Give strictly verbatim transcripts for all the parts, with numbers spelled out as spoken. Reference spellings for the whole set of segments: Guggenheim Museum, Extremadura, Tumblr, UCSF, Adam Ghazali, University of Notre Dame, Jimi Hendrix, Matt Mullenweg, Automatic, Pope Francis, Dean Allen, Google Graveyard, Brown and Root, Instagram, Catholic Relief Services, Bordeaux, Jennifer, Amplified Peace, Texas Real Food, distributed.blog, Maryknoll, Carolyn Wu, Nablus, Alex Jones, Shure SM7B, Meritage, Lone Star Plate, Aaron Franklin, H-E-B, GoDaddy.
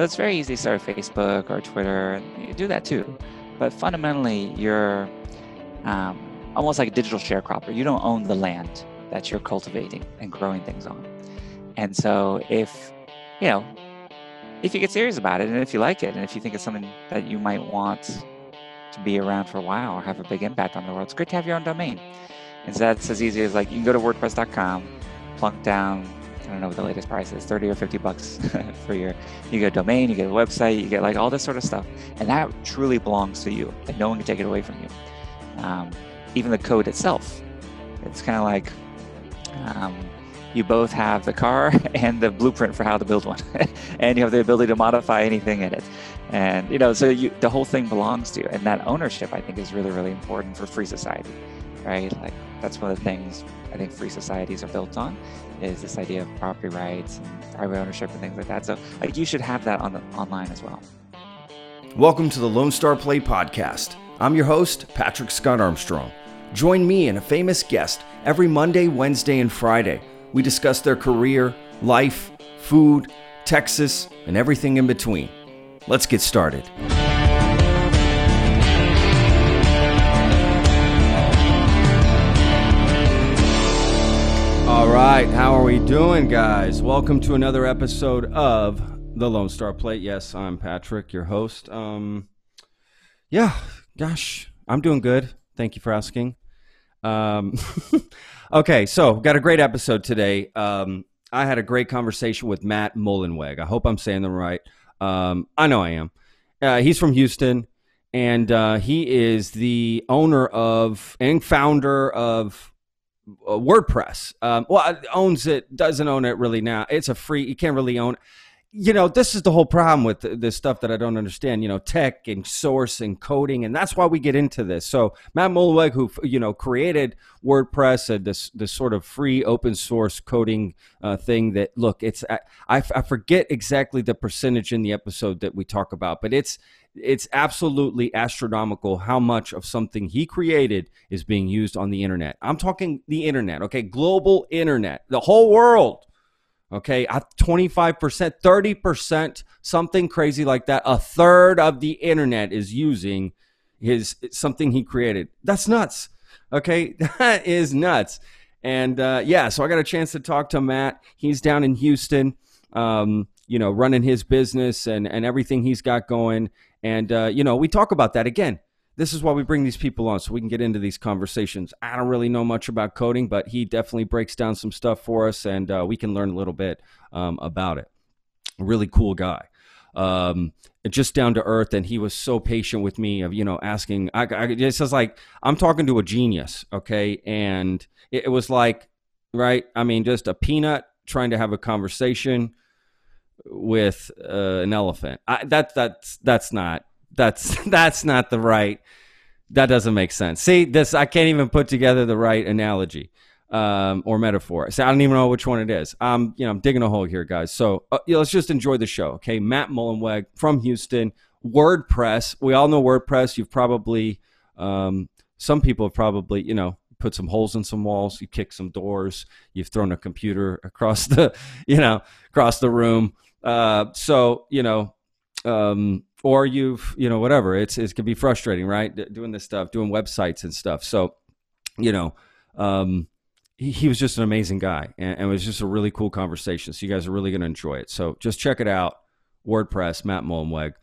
So it's very easy to start Facebook or Twitter, and you do that too. But fundamentally, you're um, almost like a digital sharecropper. You don't own the land that you're cultivating and growing things on. And so if, you know, if you get serious about it, and if you like it, and if you think it's something that you might want to be around for a while or have a big impact on the world, it's great to have your own domain. And so that's as easy as, like, you can go to WordPress dot com, plunk down, I don't know what the latest price is, thirty or fifty bucks for your, you get a domain, you get a website, you get like all this sort of stuff. And that truly belongs to you, and no one can take it away from you. Um, even the code itself, it's kind of like, um, you both have the car and the blueprint for how to build one, and you have the ability to modify anything in it. And, you know, so you, the whole thing belongs to you. And that ownership, I think, is really, really important for free society, right? Like, that's one of the things I think free societies are built on, is this idea of property rights and private ownership and things like that. So, like, you should have that on the, online as well. Welcome to the Lone Star Plate podcast. I'm your host, Patrick Scott Armstrong. Join me and a famous guest every Monday, Wednesday, and Friday. We discuss their career, life, food, Texas, and everything in between. Let's get started. All right, how are we doing, guys? Welcome to another episode of The Lone Star Plate. Yes, I'm Patrick, your host. Um, yeah, gosh, I'm doing good. Thank you for asking. Um, okay, so got a great episode today. Um, I had a great conversation with Matt Mullenweg. I hope I'm saying them right. Um, I know I am. Uh, he's from Houston, and uh, he is the owner of and founder of uh, WordPress. Um, well, owns it, doesn't own it really now. It's a free, you can't really own it. You know, this is the whole problem with this stuff that I don't understand, you know, tech and source and coding. And that's why we get into this. So Matt Mullenweg, who, you know, created WordPress and this, this sort of free open source coding uh, thing that, look, it's, I, I forget exactly the percentage in the episode that we talk about, but it's, it's absolutely astronomical how much of something he created is being used on the internet. I'm talking the internet, okay, global internet, the whole world. Okay, twenty-five percent, thirty percent, something crazy like that. A third of the internet is using his something he created. That's nuts. Okay, that is nuts. And uh, yeah, so I got a chance to talk to Matt. He's down in Houston, um, you know, running his business and, and everything he's got going. And, uh, you know, we talk about that again. This is why we bring these people on, so we can get into these conversations. I don't really know much about coding, but he definitely breaks down some stuff for us, and uh, we can learn a little bit um, about it. Really cool guy. Um, just down to earth, and he was so patient with me of, you know, asking. I, I, it's just like, I'm talking to a genius, okay? And it, it was like, right, I mean, just a peanut trying to have a conversation with uh, an elephant. I, that that's that's not. That's that's not the right. That doesn't make sense. See, this I can't even put together the right analogy um, or metaphor. So I don't even know which one it is. Um, you know, I'm digging a hole here, guys. So uh, you know, let's just enjoy the show, okay? Matt Mullenweg from Houston, WordPress. We all know WordPress. You've probably um, some people have probably you know put some holes in some walls. You kicked some doors. You've thrown a computer across the you know across the room. Uh, so you know. Um, or you've, you know, whatever, it's, it can be frustrating, right? D- doing this stuff, doing websites and stuff. So, you know, um, he, he was just an amazing guy, and, and it was just a really cool conversation. So you guys are really going to enjoy it. So just check it out. WordPress, Matt Mullenweg.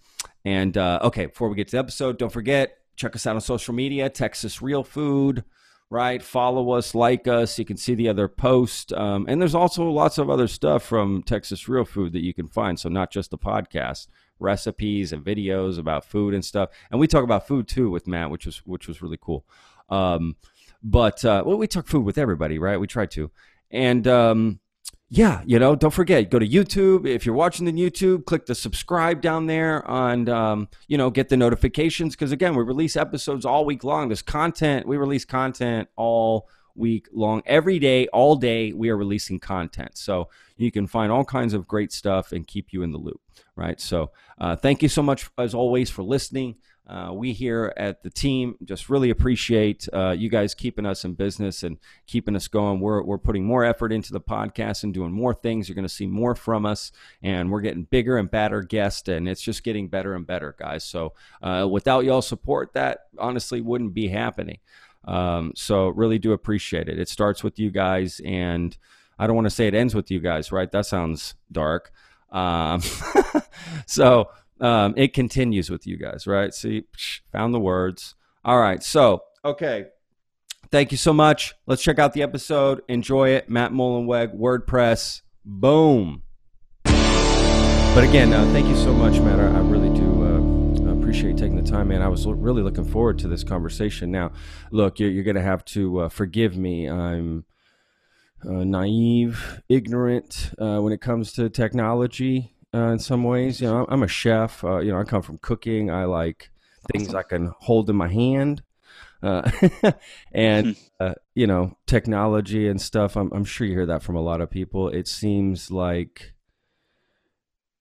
And, uh, okay, before we get to the episode, don't forget, check us out on social media, Texas Real Food, right? Follow us, like us. You can see the other posts. Um, and there's also lots of other stuff from Texas Real Food that you can find. So not just the podcast, recipes and videos about food and stuff, and we talk about food too with Matt, which was which was really cool. Um, but uh, well, we talk food with everybody, right? We try to, and um, yeah, you know, don't forget, go to YouTube. If you're watching the YouTube, click the subscribe down there, and um, you know, get the notifications because again, we release episodes all week long. There's content. We release content all week long. Every day, all day, we are releasing content. So you can find all kinds of great stuff and keep you in the loop, right? So uh, thank you so much, as always, for listening. Uh, we here at the team just really appreciate uh, you guys keeping us in business and keeping us going. We're, we're putting more effort into the podcast and doing more things. You're going to see more from us, and we're getting bigger and badder guests, and it's just getting better and better, guys. So uh, without y'all's support, that honestly wouldn't be happening. Um, so really do appreciate it. It starts with you guys, and I don't want to say it ends with you guys, right? That sounds dark. Um, so... Um, it continues with you guys, right? See, found the words. All right. So, okay. Thank you so much. Let's check out the episode. Enjoy it. Matt Mullenweg, WordPress. Boom. But again, uh, thank you so much, Matt. I, I really do uh, appreciate taking the time, man. I was lo- really looking forward to this conversation. Now, look, you're, you're going to have to uh, forgive me. I'm uh, naive, ignorant uh, when it comes to technology. Uh, in some ways, you know, I'm a chef. Uh, you know, I come from cooking. I like things I can hold in my hand, uh, and uh, you know, technology and stuff. I'm, I'm sure you hear that from a lot of people. It seems like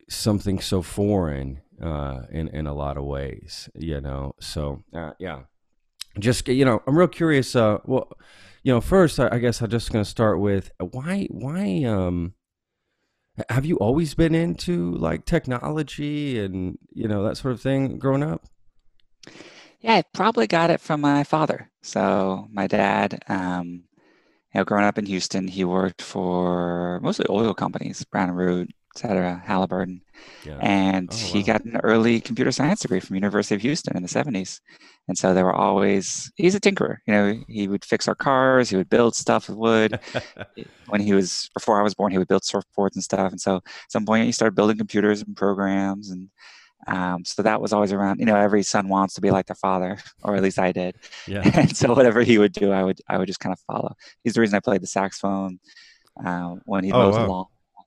something so foreign uh, in in a lot of ways. You know, so uh, yeah, just you know, I'm real curious. Uh, well, you know, first, I, I guess I'm just gonna start with why why um. Have you always been into like technology and, you know, that sort of thing growing up? Yeah, I probably got it from my father. So my dad, um, you know, growing up in Houston, he worked for mostly oil companies, Brown and Root, et cetera, Halliburton. Yeah. And oh, wow. He got an early computer science degree from University of Houston in the seventies. And so there were always, he's a tinkerer, you know, he would fix our cars, he would build stuff with wood. When he was, before I was born, he would build surfboards and stuff. And so at some point he started building computers and programs. And um, so that was always around, you know, every son wants to be like their father, or at least I did. Yeah. And so whatever he would do, I would, I would just kind of follow. He's the reason I played the saxophone uh, when he oh, mows wow. along.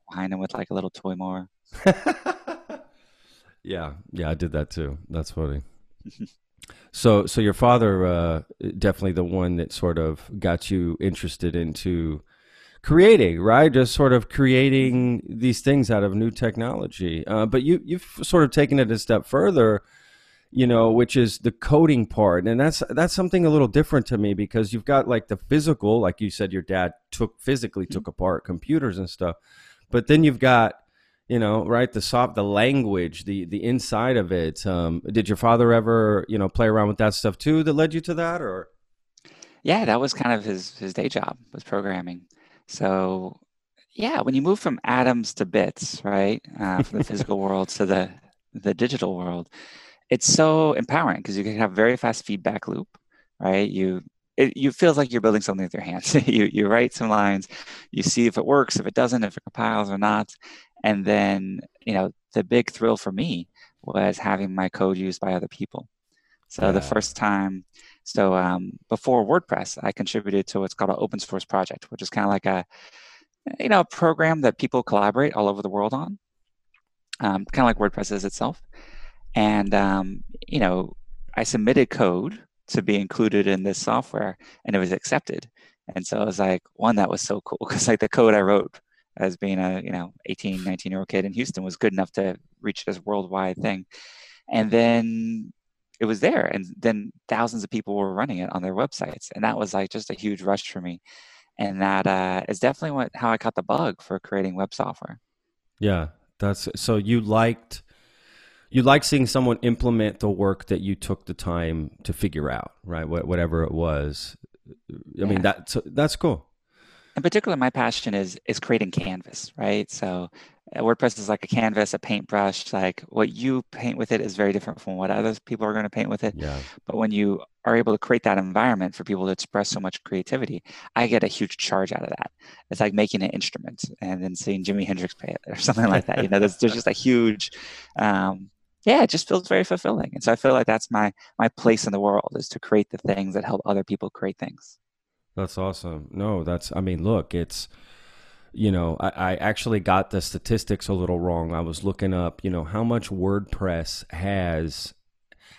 Behind him with like a little toy mower. yeah, yeah, I did that too. That's funny. so, so your father uh, definitely the one that sort of got you interested into creating, right? Just sort of creating these things out of new technology. Uh, but you, you've sort of taken it a step further, you know, which is the coding part, and that's that's something a little different to me because you've got like the physical, like you said, your dad took physically mm-hmm. took apart computers and stuff. But then you've got, you know, right, the soft, the language, the the inside of it. Um, did your father ever, you know, play around with that stuff too that led you to that? Or yeah, that was kind of his his day job, was programming. So yeah, when you move from atoms to bits, right, uh, from the physical world to the the digital world, it's so empowering because you can have very fast feedback loop, right? You. It, it feels like you're building something with your hands. you you write some lines, you see if it works, if it doesn't, if it compiles or not. And then, you know, the big thrill for me was having my code used by other people. So yeah. the first time, so um, before WordPress, I contributed to what's called an open source project, which is kind of like a, you know, a program that people collaborate all over the world on, um, kind of like WordPress is itself. And, um, you know, I submitted code to be included in this software, and it was accepted. And so I was like, one, that was so cool, because like the code I wrote as being a, you know, eighteen, nineteen year old kid in Houston was good enough to reach this worldwide thing. And then it was there, and then thousands of people were running it on their websites. And that was like just a huge rush for me. And that uh, is definitely what, how I caught the bug for creating web software. Yeah, that's, so you liked You like seeing someone implement the work that you took the time to figure out, right? Wh- whatever it was. I yeah. mean, that's, that's cool. In particular, my passion is is creating canvas, right? So WordPress is like a canvas, a paintbrush. Like what you paint with it is very different from what other people are going to paint with it. Yeah. But when you are able to create that environment for people to express so much creativity, I get a huge charge out of that. It's like making an instrument and then seeing Jimi Hendrix play it or something like that. You know, there's, there's just a huge... Um, Yeah, it just feels very fulfilling. And so I feel like that's my my place in the world, is to create the things that help other people create things. That's awesome. No, that's, I mean, look, it's, you know, I, I actually got the statistics a little wrong. I was looking up, you know, how much WordPress has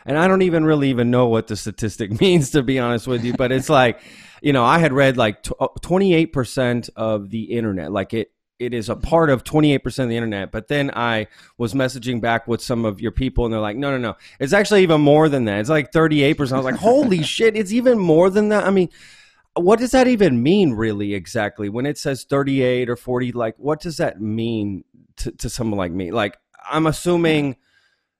And I don't even really even know what the statistic means, to be honest with you. But it's like, you know, I had read like twenty-eight percent of the internet, like it, it is a part of twenty-eight percent of the internet. But then I was messaging back with some of your people and they're like, no, no, no, it's actually even more than that. It's like thirty-eight percent. I was like, holy shit, it's even more than that. I mean, what does that even mean really exactly when it says thirty-eight or forty? Like, what does that mean to, to someone like me? Like, I'm assuming,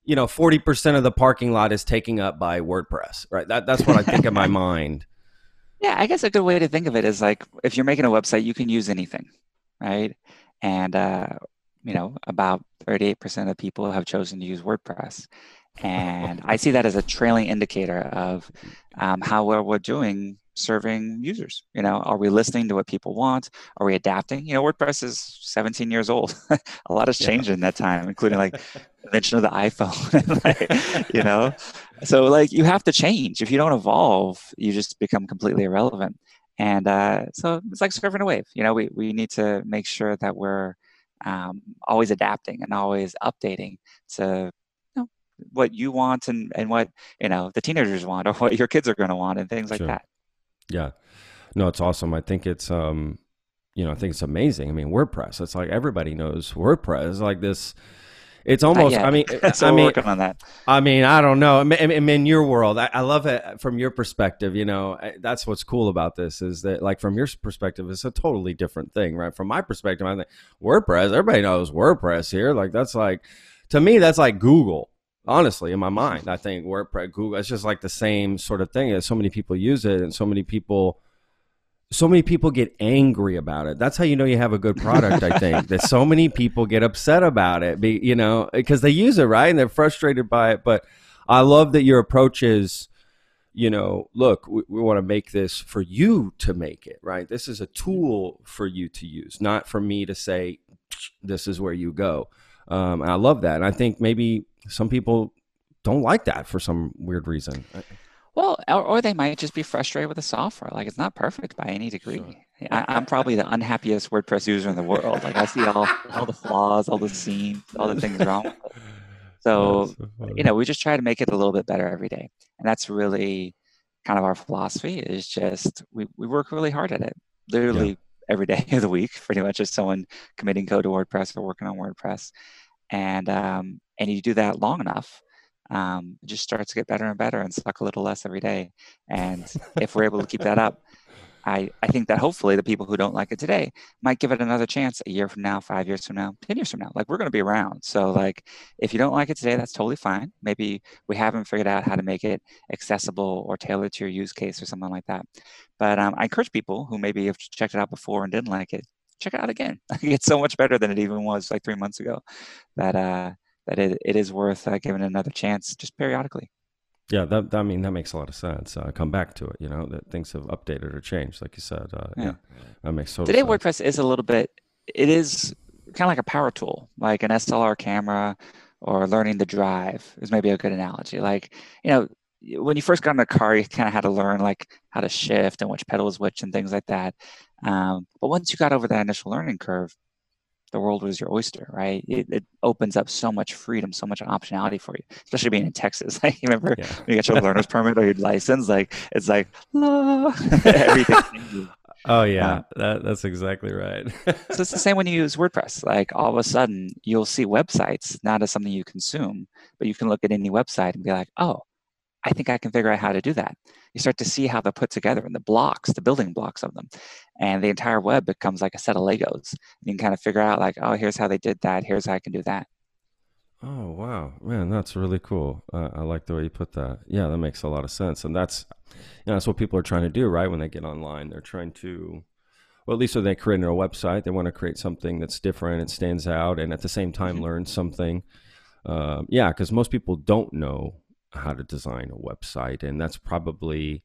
you know, forty percent of the parking lot is taken up by WordPress, right? That, that's what I think in my mind. Yeah, I guess a good way to think of it is like, if you're making a website, you can use anything, right? And, uh, you know, about thirty-eight percent of people have chosen to use WordPress. And I see that as a trailing indicator of um, how well we're doing serving users. You know, are we listening to what people want? Are we adapting? You know, WordPress is seventeen years old. A lot has changed yeah. in that time, including like invention of the iPhone, like, you know? So like you have to change. If you don't evolve, you just become completely irrelevant. And uh, so it's like surfing a wave. You know, we, we need to make sure that we're um, always adapting and always updating to you know, what you want and, and what, you know, the teenagers want or what your kids are going to want and things like sure. that. Yeah. No, it's awesome. I think it's, um, you know, I think it's amazing. I mean, WordPress, it's like everybody knows WordPress. It's like this. It's almost, I mean, so I mean, working on that. I mean, I don't know. I mean, in your world, I, I love it from your perspective. You know, that's what's cool about this is that like from your perspective, it's a totally different thing, right? From my perspective, I think WordPress, everybody knows WordPress here. Like that's like, to me, that's like Google, honestly, in my mind. I think WordPress, Google, it's just like the same sort of thing. So many people use it and so many people So many people get angry about it. That's how you know you have a good product, I think, that so many people get upset about it, be, you know, because they use it, right? And they're frustrated by it. But I love that your approach is, you know, look, we, we want to make this for you to make it, right? This is a tool for you to use, not for me to say, this is where you go. Um, and I love that. And I think maybe some people don't like that for some weird reason. I, Well, or, or they might just be frustrated with the software. Like it's not perfect by any degree. Sure. I, I'm probably the unhappiest WordPress user in the world. Like I see all, all the flaws, all the seams, all the things wrong with it. So, so you know, we just try to make it a little bit better every day. And that's really kind of our philosophy is just, we, we work really hard at it. Literally yeah. every day of the week, pretty much is someone committing code to WordPress or working on WordPress. And, um, and you do that long enough, Um, it just starts to get better and better and suck a little less every day. And if we're able to keep that up, I, I think that hopefully the people who don't like it today might give it another chance a year from now, five years from now, ten years from now. Like we're going to be around. So like if you don't like it today, that's totally fine. Maybe we haven't figured out how to make it accessible or tailored to your use case or something like that. But um, I encourage people who maybe have checked it out before and didn't like it, check it out again. It's so much better than it even was like three months ago that, uh, that it, it is worth uh, giving it another chance just periodically. Yeah, that, that I mean, that makes a lot of sense. Uh, come back to it, you know, that things have updated or changed, like you said. Uh, yeah. yeah, that makes total Today, sense. WordPress is a little bit, it is kind of like a power tool, like an S L R camera or learning to drive is maybe a good analogy. Like, you know, when you first got in the car, you kind of had to learn like how to shift and which pedal is which and things like that. Um, but once you got over that initial learning curve, the world was your oyster, right? It, it opens up so much freedom, so much optionality for you, especially being in Texas. Like, you remember yeah. when you got your learner's permit or your license, like it's like, la, everything. Oh yeah, um, that, that's exactly right. So it's the same when you use WordPress. Like all of a sudden you'll see websites, not as something you consume, but you can look at any website and be like, oh, I think I can figure out how to do that. You start to see how they're put together and the blocks, the building blocks of them. And the entire web becomes like a set of Legos. You can kind of figure out like, oh, here's how they did that. Here's how I can do that. Oh, wow, man, that's really cool. Uh, I like the way you put that. Yeah, that makes a lot of sense. And that's, you know, that's what people are trying to do, right? When they get online, they're trying to, well, at least when they create a website, they want to create something that's different and stands out. And at the same time, mm-hmm. learn something. Uh, yeah, because most people don't know how to design a website. And that's probably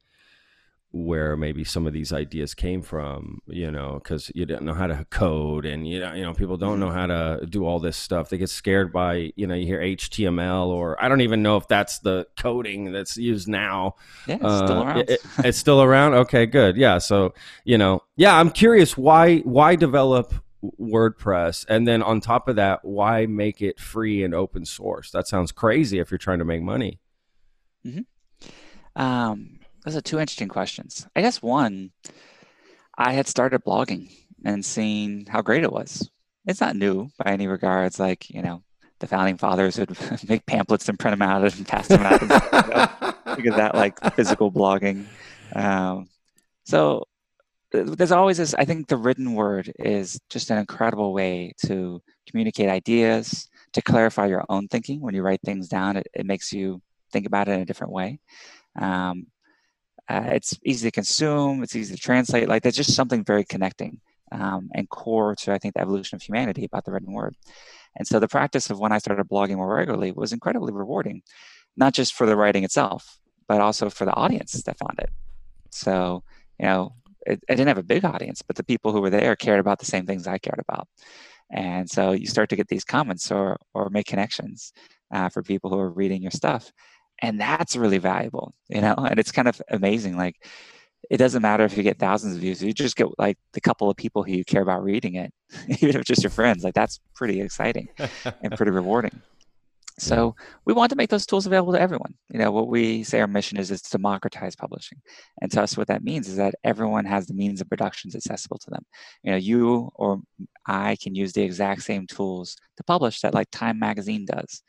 where maybe some of these ideas came from, you know, because you didn't know how to code and, you know, you know, people don't know how to do all this stuff. They get scared by, you know, you hear H T M L or I don't even know if that's the coding that's used now. Yeah, it's uh, still around. it, it, it's still around. Okay, good. Yeah. So, you know, yeah, I'm curious why, why develop WordPress? And then on top of that, why make it free and open source? That sounds crazy if you're trying to make money. Mm-hmm. Um, those are two interesting questions. I guess one, I had started blogging and seen how great it was. It's not new by any regards. Like, you know, the founding fathers would make pamphlets and print them out and pass them out. Look at that, like physical blogging. Um, so there's always this, I think the written word is just an incredible way to communicate ideas, to clarify your own thinking. When you write things down, it, it makes you think about it in a different way. Um, uh, it's easy to consume. It's easy to translate. Like, there's just something very connecting um, and core to, I think, the evolution of humanity about the written word. And so the practice of when I started blogging more regularly was incredibly rewarding, not just for the writing itself, but also for the audience that found it. So, you know, it, I didn't have a big audience, but the people who were there cared about the same things I cared about. And so you start to get these comments or, or make connections uh, for people who are reading your stuff. And that's really valuable, you know, and it's kind of amazing. Like, it doesn't matter if you get thousands of views, you just get like the couple of people who you care about reading it, even if just your friends. Like, that's pretty exciting and pretty rewarding. So we want to make those tools available to everyone. You know, what we say our mission is, is to democratize publishing. And to us, what that means is that everyone has the means of productions accessible to them. You know, you or I can use the exact same tools to publish that like Time Magazine does,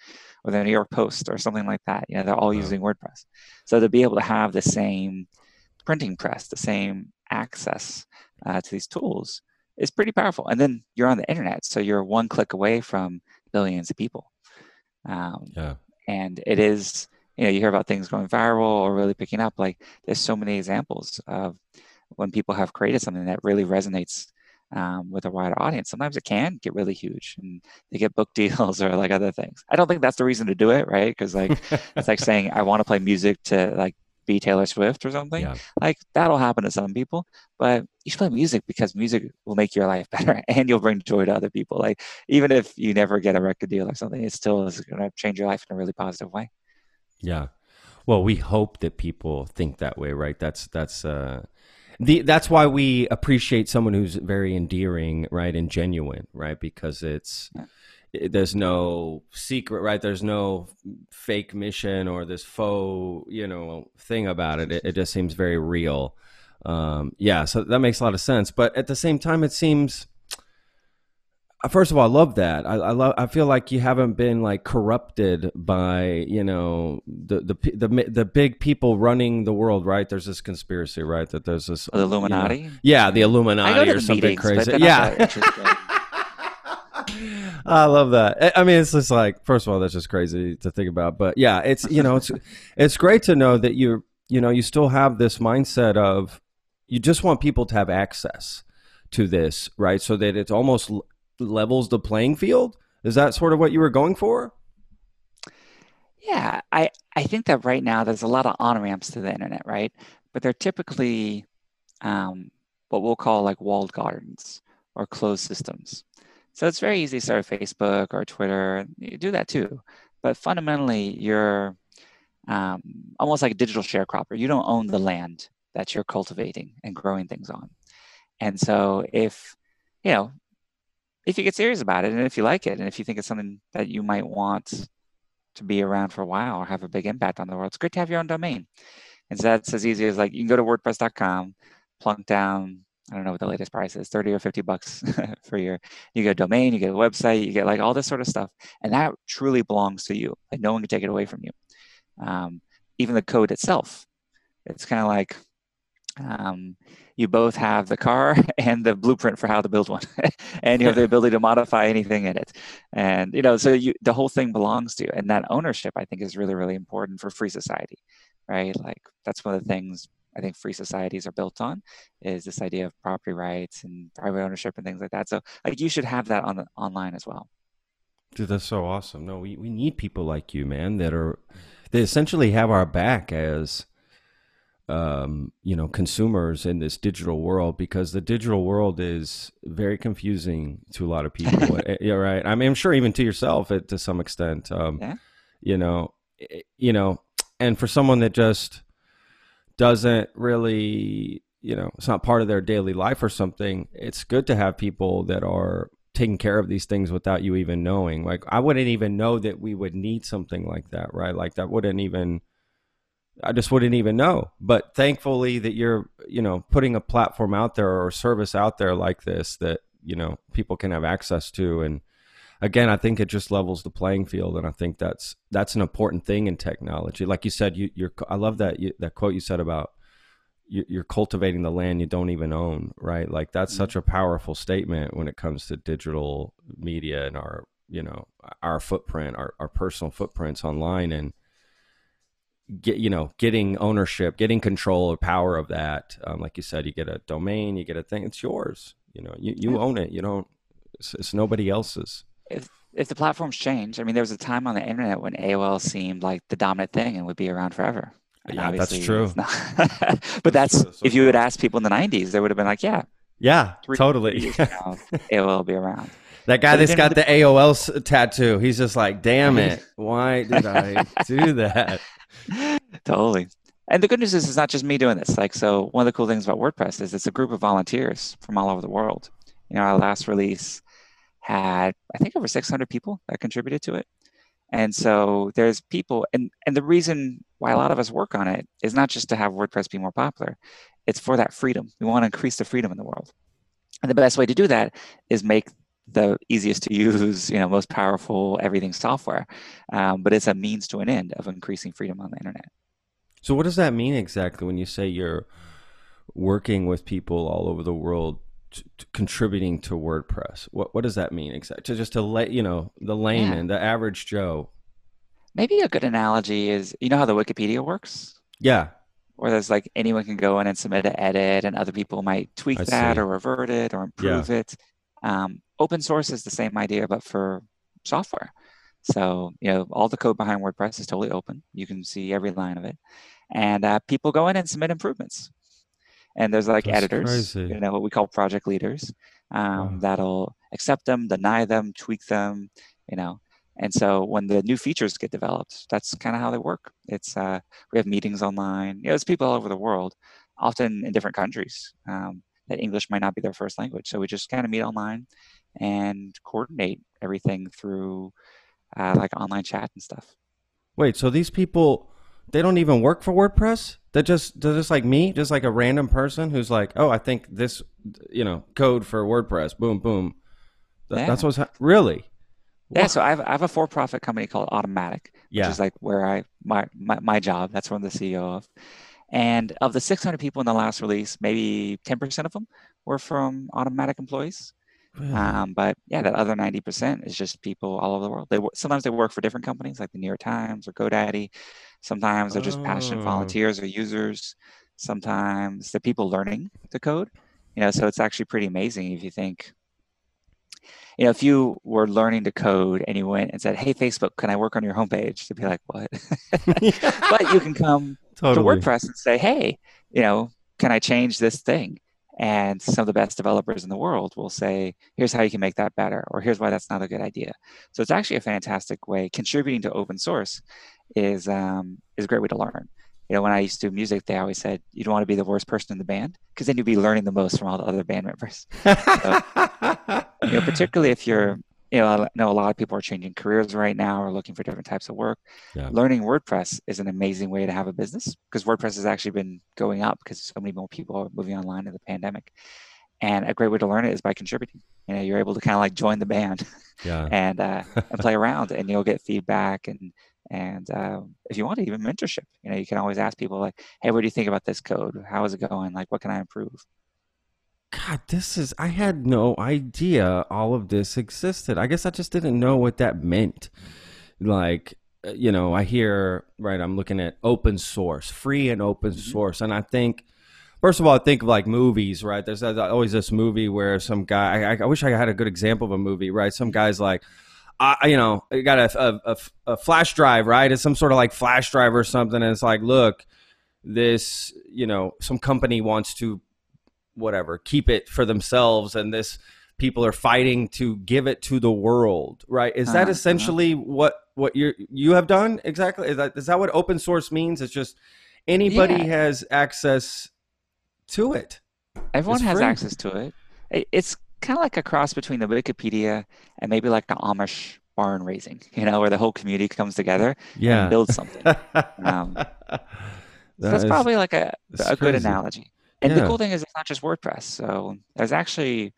or the New York Post or something like that. You know, they're all wow. using WordPress. So to be able to have the same printing press, the same access uh, to these tools is pretty powerful. And then you're on the internet, so you're one click away from billions of people. Um, yeah. And it is, you know, you hear about things going viral or really picking up. Like, there's so many examples of when people have created something that really resonates um, with a wider audience. Sometimes it can get really huge and they get book deals or like other things. I don't think that's the reason to do it, right? Because like, it's like saying, I want to play music to like be Taylor Swift or something. Yeah. Like, that'll happen to some people, but you should play music because music will make your life better and you'll bring joy to other people. Like, even if you never get a record deal or something, it still is going to change your life in a really positive way. Yeah. Well, we hope that people think that way, right? That's, that's, uh, the, that's why we appreciate someone who's very endearing, right? And genuine, right? Because it's, yeah. There's no secret, right? There's no fake mission or this faux, you know, thing about it. It, it just seems very real. Um, yeah, so that makes a lot of sense. But at the same time, it seems, first of all, I love that. I, I love. I feel like you haven't been like corrupted by, you know, the the the the big people running the world, right? There's this conspiracy, right? That there's this the Illuminati. You know, yeah, the Illuminati or something meetings, crazy. Yeah. I love that. I mean, it's just like, first of all, that's just crazy to think about. But yeah, it's, you know, it's it's great to know that you you know, you still have this mindset of you just want people to have access to this, right? So that it almost levels the playing field. Is that sort of what you were going for? Yeah, I, I think that right now there's a lot of on-ramps to the internet, right? But they're typically um, what we'll call like walled gardens or closed systems. So it's very easy to start Facebook or Twitter. You do that too. But fundamentally, you're um, almost like a digital sharecropper. You don't own the land that you're cultivating and growing things on. And so if, you know, if you get serious about it and if you like it and if you think it's something that you might want to be around for a while or have a big impact on the world, it's great to have your own domain. And so that's as easy as like, you can go to WordPress dot com, plunk down, I don't know what the latest price is, thirty or fifty bucks for your, you get a domain, you get a website, you get like all this sort of stuff. And that truly belongs to you. Like, no one can take it away from you. Um, even the code itself, it's kind of like um, you both have the car and the blueprint for how to build one. And you have the ability to modify anything in it. And, you know, so you, the whole thing belongs to you. And that ownership, I think, is really, really important for free society, right? Like, that's one of the things I think free societies are built on, is this idea of property rights and private ownership and things like that. So like, you should have that on the, online as well. Dude, that's so awesome. No, we, we need people like you, man, that are, they essentially have our back as, um, you know, consumers in this digital world, because the digital world is very confusing to a lot of people. Yeah, right. I mean, I'm sure even to yourself it, to some extent, um, yeah. you know, it, you know, and for someone that just doesn't really, you know, it's not part of their daily life or something, it's good to have people that are taking care of these things without you even knowing. Like, I wouldn't even know that we would need something like that, right? Like, that wouldn't even I just wouldn't even know. But thankfully that you're, you know, putting a platform out there or a service out there like this that, you know, people can have access to. And again, I think it just levels the playing field. And I think that's, that's an important thing in technology. Like you said, you, you're, I love that, you, that quote you said about you, you're cultivating the land you don't even own, right? Like that's mm-hmm. such a powerful statement when it comes to digital media and our, you know, our footprint, our, our personal footprints online. And, Get, you know, getting ownership, getting control or power of that. Um, like you said, you get a domain, you get a thing, it's yours. You know, you, you yeah. own it. You don't, it's, it's nobody else's. If if the platforms change, I mean, there was a time on the internet when A O L seemed like the dominant thing and would be around forever. And yeah, that's true. Not, but that's, that's true. So if you would ask people in the nineties, they would have been like, yeah. Yeah, three, totally. Three now, A O L will be around. That guy that's got the A O L tattoo, he's just like, damn it, why did I do that? Totally. And the good news is it's not just me doing this. Like, so one of the cool things about WordPress is it's a group of volunteers from all over the world. You know, our last release had, I think, over six hundred people that contributed to it. And so there's people, and, and the reason why a lot of us work on it is not just to have WordPress be more popular. It's for that freedom. We want to increase the freedom in the world. And the best way to do that is make the easiest to use, you know, most powerful everything software, um, but it's a means to an end of increasing freedom on the internet. So what does that mean exactly when you say you're working with people all over the world t- t- contributing to WordPress? What what does that mean exactly? To just to let you know the layman, yeah. the average Joe. Maybe a good analogy is, you know how the Wikipedia works? Yeah. Or there's like anyone can go in and submit an edit, and other people might tweak I that see. or revert it or improve yeah. it. Um, Open source is the same idea, but for software. So, you know, all the code behind WordPress is totally open. You can see every line of it. And uh, people go in and submit improvements. And there's like That's editors, crazy. you know, what we call project leaders, um, wow. that'll accept them, deny them, tweak them, you know. And so when the new features get developed, that's kind of how they work. It's uh, we have meetings online. You know, there's people all over the world, often in different countries, um, that English might not be their first language. So we just kind of meet online and coordinate everything through uh, like online chat and stuff. Wait, so these people, they don't even work for WordPress? They're just, they're just like me, just like a random person who's like, oh, I think this, you know, code for WordPress, boom, boom. Th- yeah. That's what's ha- really? Yeah, wow. so I have, I have a for-profit company called Automatic, which yeah. is like where I, my, my, my job, that's what I'm the C E O of. And of the six hundred people in the last release, maybe ten percent of them were from Automatic employees. Um, but yeah, that other ninety percent is just people all over the world. They sometimes they work for different companies like the New York Times or GoDaddy. Sometimes they're just oh. passionate volunteers or users. Sometimes they're people learning to code. You know, so it's actually pretty amazing if you think, you know, if you were learning to code and you went and said, "Hey, Facebook, can I work on your homepage?" They'd be like, "What?" But you can come totally. to WordPress and say, "Hey, you know, can I change this thing?" And some of the best developers in the world will say, here's how you can make that better, or here's why that's not a good idea. So it's actually a fantastic way. Contributing to open source is um, is a great way to learn. You know, when I used to do music, they always said, you don't want to be the worst person in the band, because then you'd be learning the most from all the other band members. So, you know, particularly if you're, you know, I know a lot of people are changing careers right now or looking for different types of work. Yeah. Learning WordPress is an amazing way to have a business, because WordPress has actually been going up because so many more people are moving online in the pandemic. And a great way to learn it is by contributing. You know, you're able to kind of like join the band yeah. and uh, and play around, and you'll get feedback. And and uh, if you want, even mentorship. You know, you can always ask people like, hey, what do you think about this code? How is it going? Like, what can I improve? God, this is, I had no idea all of this existed. I guess I just didn't know what that meant. Like, you know, I hear, right, I'm looking at open source, free and open mm-hmm. source. And I think, first of all, I think of like movies, right? There's always this movie where some guy, I, I wish I had a good example of a movie, right? Some guy's like, I, you know, you got a, a, a flash drive, right? It's some sort of like flash drive or something. And it's like, look, this, you know, some company wants to whatever, keep it for themselves, and this people are fighting to give it to the world, right? Is that uh, essentially uh, what what you you have done exactly? Is that is that what open source means? It's just anybody yeah. has access to it. Everyone has access to it. It's kind of like a cross between the Wikipedia and maybe like the Amish barn raising, you know, where the whole community comes together yeah. and builds something. um, That That's is, probably like a, a good analogy. And yeah. the cool thing is it's not just WordPress. So there's actually,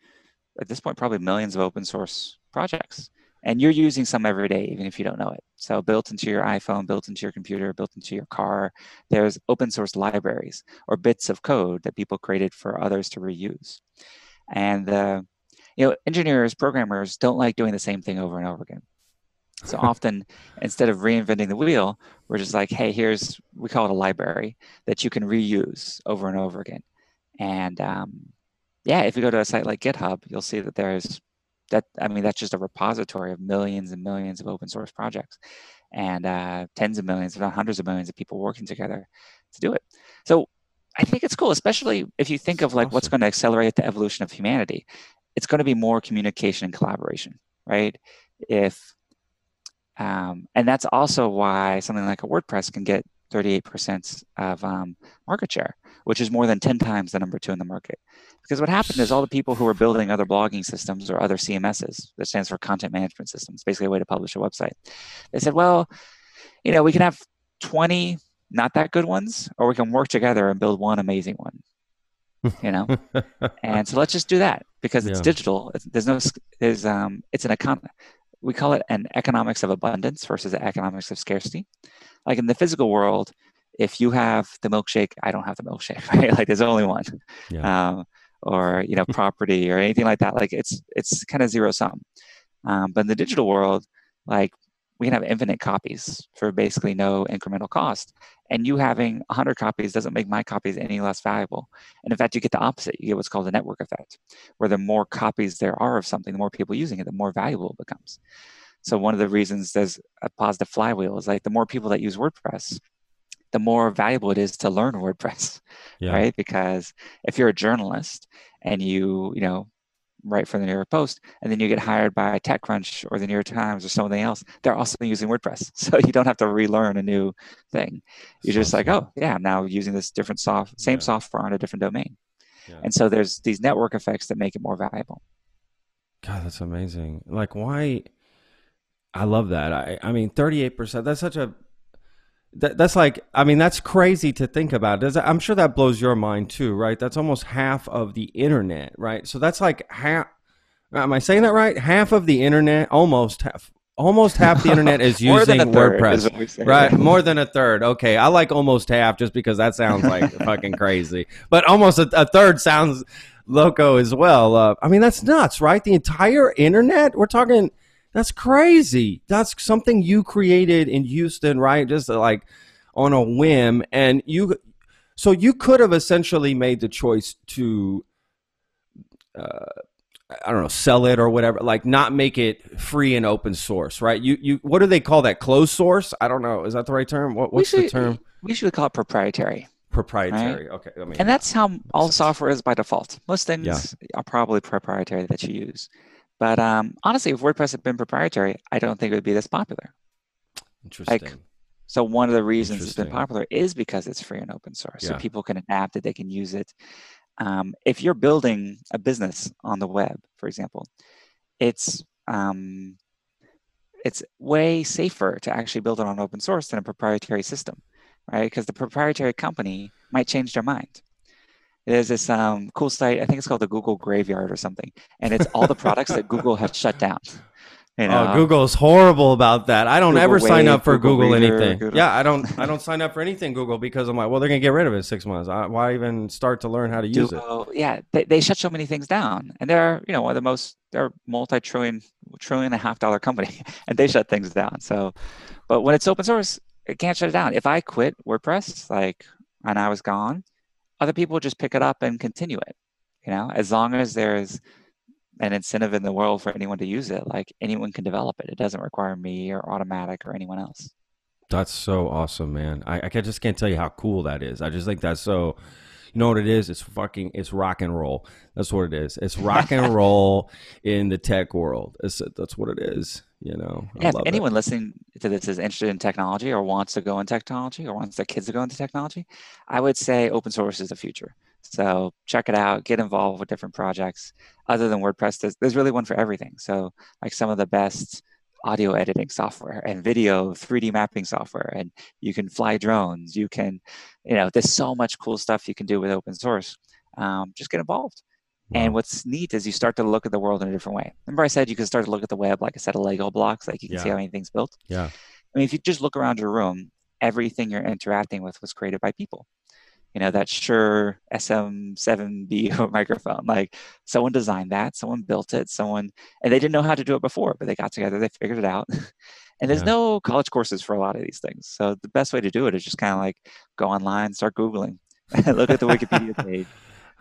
at this point, probably millions of open source projects. And you're using some every day, even if you don't know it. So built into your iPhone, built into your computer, built into your car, there's open source libraries or bits of code that people created for others to reuse. And uh, you know, engineers, programmers don't like doing the same thing over and over again. So often, instead of reinventing the wheel, we're just like, hey, here's, we call it a library that you can reuse over and over again. And um, yeah, if you go to a site like GitHub, you'll see that there's that, I mean, that's just a repository of millions and millions of open source projects and uh, tens of millions, if not hundreds of millions of people working together to do it. So I think it's cool, especially if you think of like awesome. What's going to accelerate the evolution of humanity. It's going to be more communication and collaboration, right? If um, and that's also why something like a WordPress can get thirty-eight percent of um, market share, which is more than ten times the number two in the market. Because what happened is all the people who were building other blogging systems or other C M Ss, that stands for content management systems, basically a way to publish a website. They said, well, you know, we can have twenty not that good ones, or we can work together and build one amazing one, you know? And so let's just do that because it's yeah. digital. It's, there's no, there's, um, it's an econ. We call it an economics of abundance versus the economics of scarcity. Like in the physical world, if you have the milkshake, I don't have the milkshake, right? Like there's only one, yeah. um, or, you know, property or anything like that. Like it's, it's kind of zero sum. Um, but in the digital world, like we can have infinite copies for basically no incremental cost. And you having a hundred copies doesn't make my copies any less valuable. And in fact, you get the opposite. You get what's called the network effect, where the more copies there are of something, the more people using it, the more valuable it becomes. So one of the reasons there's a positive flywheel is like the more people that use WordPress, the more valuable it is to learn WordPress, yeah. right? Because if you're a journalist and you, you know, write for the New York Post, and then you get hired by TechCrunch or the New York Times or something else, they're also using WordPress. So you don't have to relearn a new thing. You're just like, oh, yeah, I'm now using this different soft, same yeah. software on a different domain. Yeah. And so there's these network effects that make it more valuable. God, that's amazing. Like why, I love that. I, I mean, thirty-eight percent, that's such a, that, that's like, I mean, that's crazy to think about. Does, I'm sure that blows your mind too, right? That's almost half of the internet, right? So that's like half, am I saying that right? Half of the internet, almost half, almost half the internet is using WordPress, is right? More than a third. Okay. I like almost half just because that sounds like fucking crazy, but almost a, a third sounds loco as well. Uh, I mean, that's nuts, right? The entire internet, we're talking... That's crazy. That's something you created in Houston, right? Just like on a whim. And you, so you could have essentially made the choice to, uh, I don't know, sell it or whatever, like not make it free and open source, right? You, you, what do they call that? Closed source? I don't know. Is that the right term? What, what's should, the term? We should call it proprietary. Proprietary. Right? Okay. I mean, and that's how all software is by default. Most things yeah. are probably proprietary that you use. But um, honestly, if WordPress had been proprietary, I don't think it would be this popular. Interesting. Like, so one of the reasons it's been popular is because it's free and open source. Yeah. So people can adapt it, they can use it. Um, if you're building a business on the web, for example, it's um, it's way safer to actually build it on open source than a proprietary system, right? Because the proprietary company might change their mind. There's this um, cool site, I think it's called the Google Graveyard or something. And it's all the products that Google has shut down. You know? Oh, Google's horrible about that. I don't Google ever Wave, sign up for Google, Google Reader, anything. Google. Yeah, I don't I don't sign up for anything Google because I'm like, well, they're going to get rid of it in six months. I, why even start to learn how to use Google, it? Yeah, they, they shut so many things down. And they're, you know, one of the most, they're multi-trillion, trillion and a half dollar company. And they shut things down. So, but when it's open source, it can't shut it down. If I quit WordPress, like, and I was gone, other people just pick it up and continue it, you know, as long as there's an incentive in the world for anyone to use it, like anyone can develop it. It doesn't require me or Automatic or anyone else. That's so awesome, man. I, I just can't tell you how cool that is. I just think that's so, you know what it is? It's fucking, it's rock and roll. That's what it is. It's rock and roll in the tech world. It's, that's what it is, you know. I yeah, love if anyone it. listening to this is interested in technology or wants to go in technology or wants their kids to go into technology, I would say open source is the future. So check it out, get involved with different projects. Other than WordPress, there's, there's really one for everything. So like some of the best audio editing software and video three D mapping software, and you can fly drones. You can, you know, there's so much cool stuff you can do with open source. Um, just get involved. And what's neat is you start to look at the world in a different way. Remember I said you can start to look at the web like a set of Lego blocks, like you can yeah. see how anything's built. Yeah. I mean, if you just look around your room, everything you're interacting with was created by people. You know, that Shure S M seven B microphone, like someone designed that, someone built it, someone, and they didn't know how to do it before, but they got together, they figured it out. And there's yeah. no college courses for a lot of these things. So the best way to do it is just kind of like go online, start Googling, look at the Wikipedia page.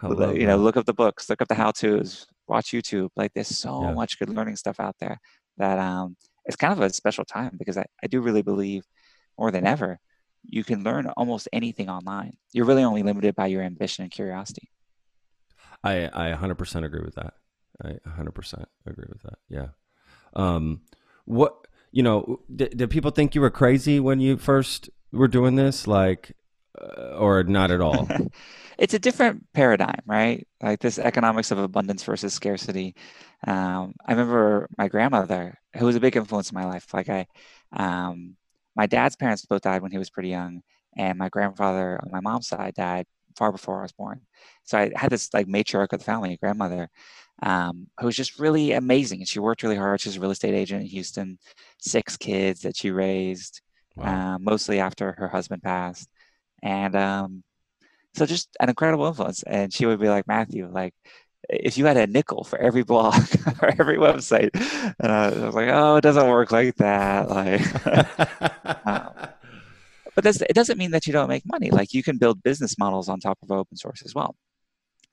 Hello, you know, look up the books, look up the how-tos, watch YouTube. Like there's so yeah. much good learning stuff out there that um, it's kind of a special time, because I, I do really believe more than ever, you can learn almost anything online. You're really only limited by your ambition and curiosity. I, I one hundred percent agree with that. I one hundred percent agree with that. Yeah. Um, what, you know, did, did people think you were crazy when you first were doing this? Like, Uh, or not at all? It's a different paradigm, right? Like this economics of abundance versus scarcity. Um, I remember my grandmother, who was a big influence in my life. Like I, um, my dad's parents both died when he was pretty young, and my grandfather on my mom's side died far before I was born. So I had this like matriarch of the family, a grandmother, um, who was just really amazing. And she worked really hard. She was a real estate agent in Houston, six kids that she raised, wow. uh, mostly after her husband passed. And um, so just an incredible influence. And she would be like, Matthew, like, if you had a nickel for every blog or every website. And I was like, oh, it doesn't work like that. Like, um, but that's, it doesn't mean that you don't make money. Like you can build business models on top of open source as well.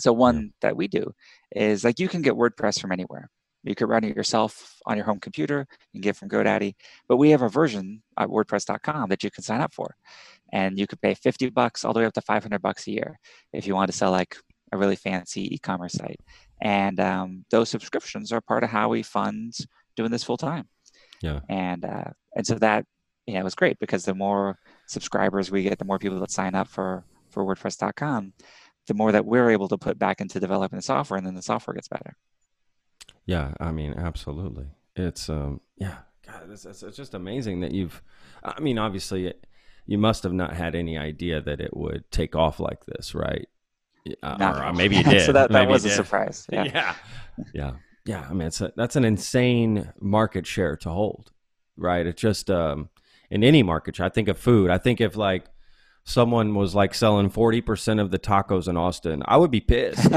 So one that we do is like, you can get WordPress from anywhere. You could run it yourself on your home computer and get from GoDaddy. But we have a version at WordPress dot com that you can sign up for. And you could pay fifty bucks all the way up to five hundred bucks a year if you want to sell like a really fancy e-commerce site. And um, those subscriptions are part of how we fund doing this full time. Yeah. And uh, and so that, you know, was great, because the more subscribers we get, the more people that sign up for, for WordPress dot com, the more that we're able to put back into developing the software, and then the software gets better. Yeah, I mean, absolutely. It's, um, yeah, God, it's, it's just amazing that you've, I mean, obviously it, you must have not had any idea that it would take off like this, right? Uh, or maybe you did. So that, that was a surprise. Yeah. Yeah. Yeah. Yeah. I mean, it's a, that's an insane market share to hold, right? It's just, um, in any market share, I think of food. I think if like someone was like selling forty percent of the tacos in Austin, I would be pissed.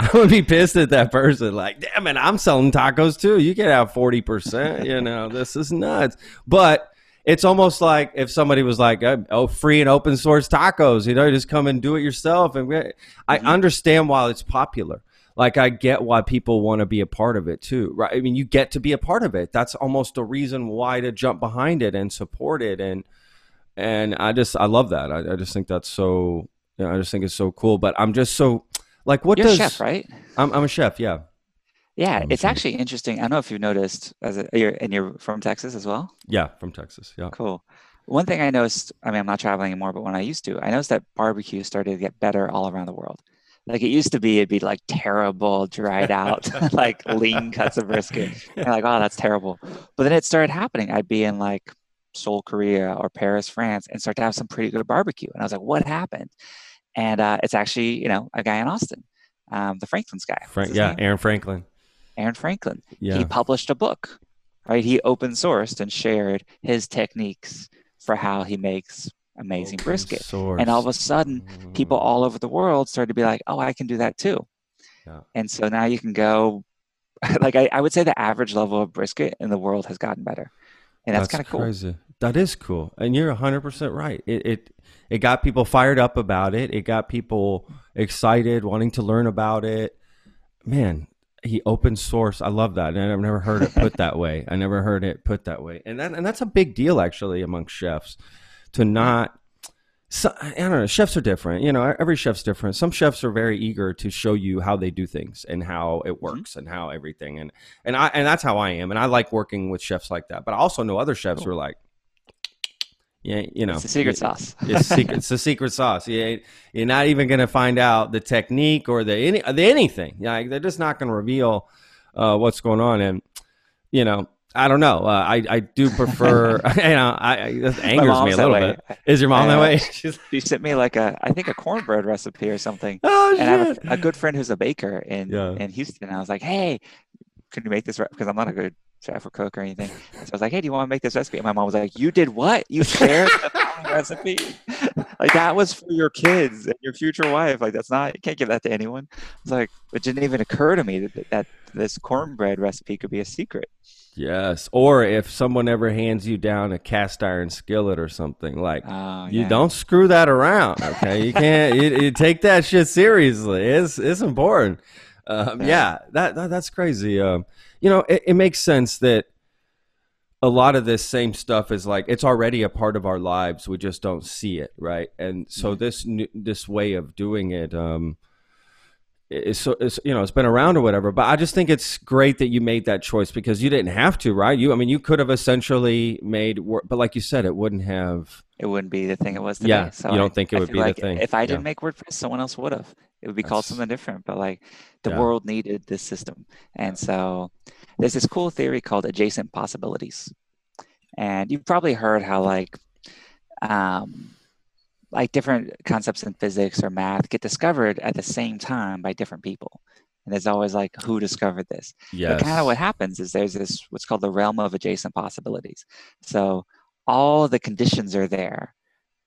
I would be pissed at that person. Like, damn it, I'm selling tacos too. You can have forty percent, you know, this is nuts. But it's almost like if somebody was like, oh, free and open source tacos, you know, just come and do it yourself. And mm-hmm. I understand why it's popular. Like, I get why people want to be a part of it too, right? I mean, you get to be a part of it. That's almost a reason why to jump behind it and support it. And, and I just, I love that. I, I just think that's so, you know, I just think it's so cool, but I'm just so like, what You're does, a chef, right? I'm, I'm a chef. Yeah. Yeah, it's actually interesting. I don't know if you've noticed, as a, you're, and you're from Texas as well? Yeah, from Texas, yeah. Cool. One thing I noticed, I mean, I'm not traveling anymore, but when I used to, I noticed that barbecue started to get better all around the world. Like it used to be, it'd be like terrible, dried out, like lean cuts of brisket. And like, oh, that's terrible. But then it started happening. I'd be in like Seoul, Korea or Paris, France, and start to have some pretty good barbecue. And I was like, what happened? And uh, it's actually, you know, a guy in Austin, um, the Franklin's guy. Frank, yeah, name? Aaron Franklin. Aaron Franklin, yeah. He published a book, right? He open sourced and shared his techniques for how he makes amazing open brisket. Source. And all of a sudden, people all over the world started to be like, oh, I can do that too. Yeah. And so now you can go, like I, I would say the average level of brisket in the world has gotten better. And that's, that's kind of cool. Crazy. That is cool. And you're one hundred percent right. It, it it got people fired up about it. It got people excited, wanting to learn about it. Man. He open source. I love that. And I've never heard it put that way. I never heard it put that way. And that, and that's a big deal actually amongst chefs to not, so, I don't know, chefs are different. You know, every chef's different. Some chefs are very eager to show you how they do things and how it works mm-hmm. and how everything. And, and I, and that's how I am. And I like working with chefs like that, but I also know other chefs cool. who are like, yeah, you know, it's the secret sauce. It's secret. It's the secret sauce. Yeah, you're not even going to find out the technique or the any the anything. Yeah, like they're just not going to reveal uh, what's going on. And you know, I don't know. Uh, I I do prefer. you know, I, I this angers me a little bit. Is your mom that way? She sent me like a I think a cornbread recipe or something. Oh shit! And I have a, a good friend who's a baker in yeah. in Houston. And I was like, hey, can you make this? Because I'm not a good chef or cook or anything. And so I was like, hey, do you want to make this recipe? And my mom was like, you did what? You shared the recipe? Like that was for your kids and your future wife. Like that's not. You can't give that to anyone. It's like it didn't even occur to me that that this cornbread recipe could be a secret. Yes, or if someone ever hands you down a cast iron skillet or something, like oh, you yeah. don't screw that around, okay? You can't you, you take that shit seriously. It's it's important. Um, yeah. yeah, that, that that's crazy. Um, you know, it, it makes sense that a lot of this same stuff is like it's already a part of our lives. We just don't see it, right? And so mm-hmm. this new, this way of doing it. Um, It's, it's, you know, it's been around or whatever, but I just think it's great that you made that choice because you didn't have to, right? You, I mean, you could have essentially made, work, but like you said, it wouldn't have. It wouldn't be the thing it was today. Yeah, so you don't I, think it I would be like the thing. If I didn't yeah. make WordPress, someone else would have. It would be That's, called something different, but like the yeah. world needed this system. And so there's this cool theory called adjacent possibilities. And you've probably heard how like, um, like different concepts in physics or math get discovered at the same time by different people. And there's always like, who discovered this? Yes. But kind of what happens is there's this, what's called the realm of adjacent possibilities. So all the conditions are there,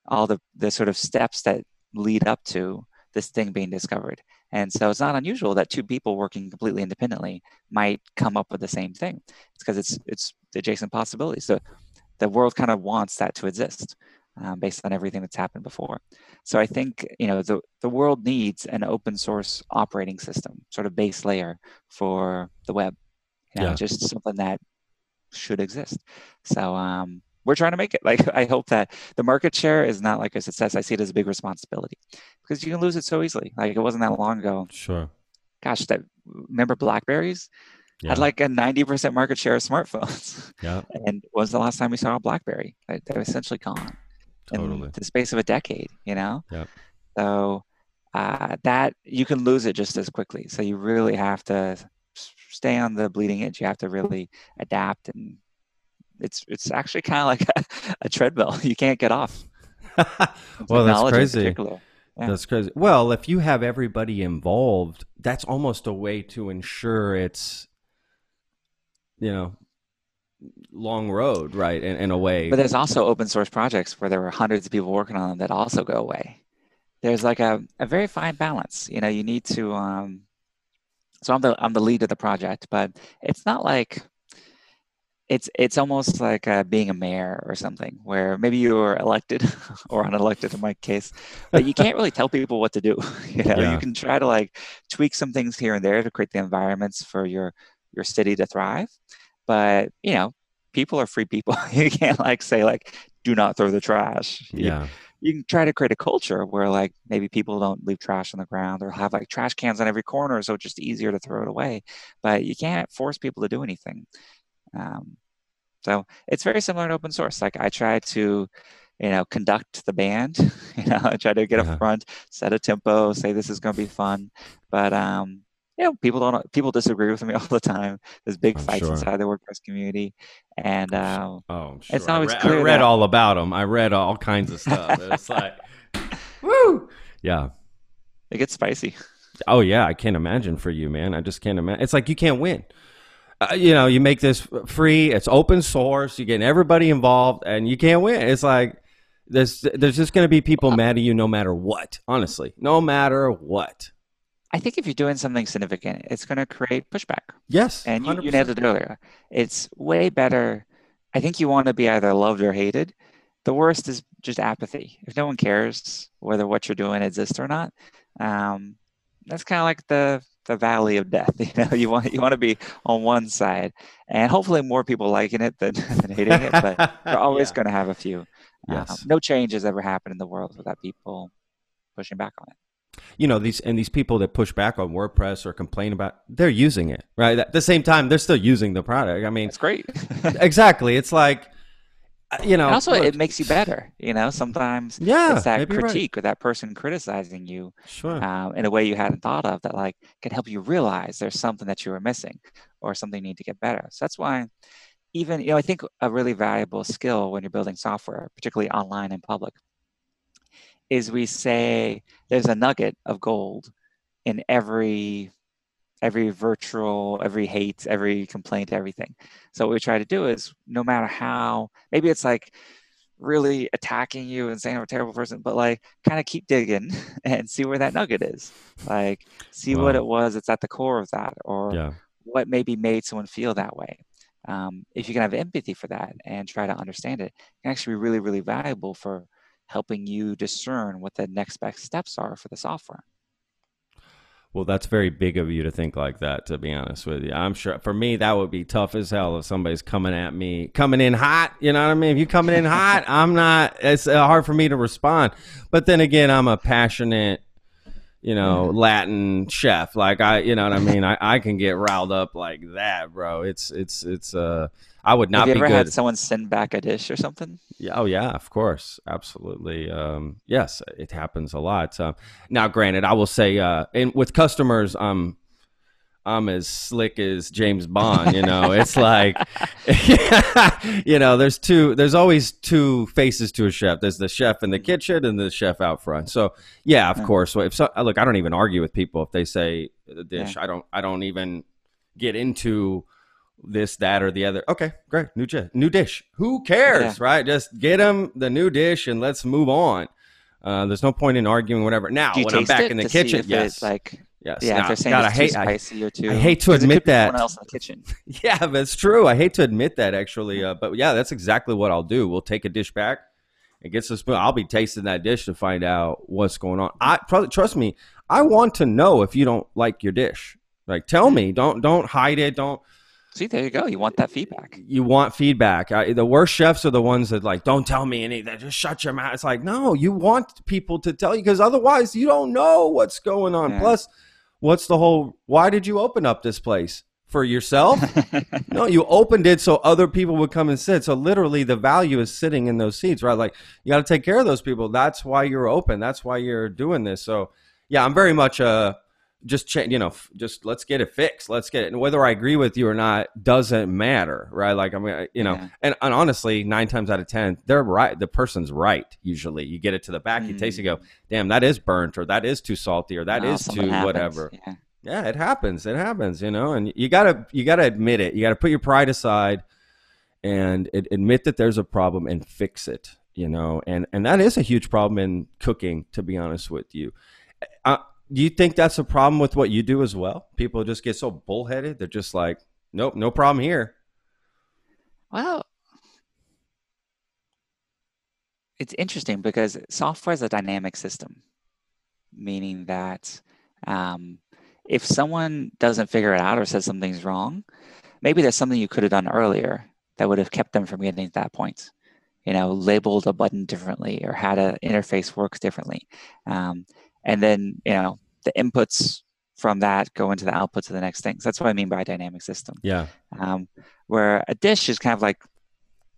all the, the sort of steps that lead up to this thing being discovered. And so it's not unusual that two people working completely independently might come up with the same thing. It's because it's, it's the adjacent possibilities. So the world kind of wants that to exist. Um, based on everything that's happened before. So I think, you know, the, the world needs an open source operating system, sort of base layer for the web, you know, yeah. just something that should exist. So um, we're trying to make it. Like, I hope that the market share is not like a success. I see it as a big responsibility because you can lose it so easily. Like, it wasn't that long ago. Sure. Gosh, that, remember BlackBerries? Yeah. I'd like a ninety percent market share of smartphones. Yeah. And when was the last time we saw a BlackBerry? Like, they're essentially gone. Totally. In the space of a decade, you know? Yep. So uh, that you can lose it just as quickly. So you really have to stay on the bleeding edge. You have to really adapt. And it's it's actually kind of like a, a treadmill. You can't get off. Well, that's crazy. Yeah. That's crazy. Well, if you have everybody involved, that's almost a way to ensure it's, you know, long road, right? In, in a way. But there's also open source projects where there were hundreds of people working on them that also go away. There's like a, a very fine balance. You know, you need to, um, so I'm the, I'm the lead of the project, but it's not like, it's, it's almost like uh, being a mayor or something where maybe you are elected or unelected in my case, but you can't really tell people what to do. You know, yeah. you can try to like tweak some things here and there to create the environments for your, your city to thrive. But, you know, people are free people. You can't like say like, do not throw the trash. Yeah. You, you can try to create a culture where like maybe people don't leave trash on the ground or have like trash cans on every corner. So it's just easier to throw it away. But you can't force people to do anything. Um, so it's very similar to open source. Like I try to, you know, conduct the band. You know, I try to get yeah. up front, set a tempo, say this is going to be fun. But, um you know, people don't. People disagree with me all the time. There's big I'm fights sure. inside the WordPress community, and uh, oh, sure. it's not always I re- clear. I read that. all about them. I read all kinds of stuff. It's like, woo, yeah. It gets spicy. Oh yeah, I can't imagine for you, man. I just can't imagine. It's like you can't win. Uh, you know, you make this free. It's open source. You get everybody involved, and you can't win. It's like there's there's just going to be people mad at you no matter what. Honestly, no matter what. I think if you're doing something significant, it's going to create pushback. Yes, and you, you nailed it earlier. It's way better. I think you want to be either loved or hated. The worst is just apathy. If no one cares whether what you're doing exists or not, um, that's kind of like the the valley of death. You know, you want you want to be on one side, and hopefully more people liking it than, than hating it. But you're always yeah. going to have a few. Yes. Um, no change has ever happened in the world without people pushing back on it. You know, these and these people that push back on WordPress or complain about, they're using it, right? At the same time, they're still using the product. I mean, it's great. Exactly. It's like, you know. And also, look, it makes you better. You know, sometimes yeah, it's that critique right. or that person criticizing you sure. um, in a way you hadn't thought of that, like, can help you realize there's something that you were missing or something you need to get better. So that's why even, you know, I think a really valuable skill when you're building software, particularly online and public, is we say there's a nugget of gold in every every virtual, every hate, every complaint, everything. So what we try to do is, no matter how, maybe it's like really attacking you and saying I'm a terrible person, but like kind of keep digging and see where that nugget is. Like see wow. what it was that's at the core of that, or yeah. what maybe made someone feel that way. Um, if you can have empathy for that and try to understand it, it can actually be really, really valuable for helping you discern what the next best steps are for the software. Well, that's very big of you to think like that, to be honest with you. I'm sure for me, that would be tough as hell if somebody's coming at me, coming in hot. You know what I mean? If you're coming in hot, I'm not, it's hard for me to respond. But then again, I'm a passionate, you know, Latin chef. Like I, you know what I mean? I, I can get riled up like that, bro. It's, it's, it's, uh, I would not be good. Have you ever had someone send back a dish or something? Yeah, oh, yeah, of course. Absolutely. Um, yes, it happens a lot. Uh, now, granted, I will say uh, in, with customers, um, I'm as slick as James Bond. You know, it's like, you know, there's two, there's always two faces to a chef. There's the chef in the kitchen and the chef out front. So, yeah, of yeah. course. So if so, look, I don't even argue with people if they say the dish. Yeah. I don't, I don't even get into this, that, or the other. Okay, great. New dish. New dish. Who cares, yeah. right? Just get them the new dish and let's move on. Uh, there's no point in arguing whatever. Now, when I'm back in the kitchen, yes. Like, yes. Yeah, now, if they're saying God, it's I hate, too spicy I, or too, I hate to admit that. Someone else in the kitchen. Yeah, that's true. I hate to admit that, actually. Uh, but yeah, that's exactly what I'll do. We'll take a dish back and get some spoon. I'll be tasting that dish to find out what's going on. I probably, trust me, I want to know if you don't like your dish. Like, tell me. Don't don't hide it. Don't. See, there you go. You want that feedback. You want feedback. I, the worst chefs are the ones that like, don't tell me anything. Just shut your mouth. It's like, no, you want people to tell you because otherwise you don't know what's going on. Yeah. Plus, what's the whole, why did you open up this place? For yourself? No, you opened it so other people would come and sit. So literally the value is sitting in those seats, right? Like you got to take care of those people. That's why you're open. That's why you're doing this. So yeah, I'm very much a, just change, you know, just let's get it fixed. Let's get it. And whether I agree with you or not doesn't matter, right? Like, I'm gonna, you know, yeah. and, and honestly, nine times out of ten, they're right. The person's right. Usually you get it to the back, mm. you taste it, go, damn, that is burnt or that is too salty or that no, is too happens. Whatever. Yeah. yeah, it happens. It happens, you know, and you gotta, you gotta admit it. You gotta put your pride aside and admit that there's a problem and fix it, you know, and, and that is a huge problem in cooking, to be honest with you. I, Do you think that's a problem with what you do as well? People just get so bullheaded. They're just like, nope, no problem here. Well, it's interesting because software is a dynamic system, meaning that um, if someone doesn't figure it out or says something's wrong, maybe there's something you could have done earlier that would have kept them from getting to that point. You know, labeled a button differently or had an interface works differently. Um, And then, you know, the inputs from that go into the outputs of the next thing. So that's what I mean by a dynamic system. Yeah. Um, where a dish is kind of like,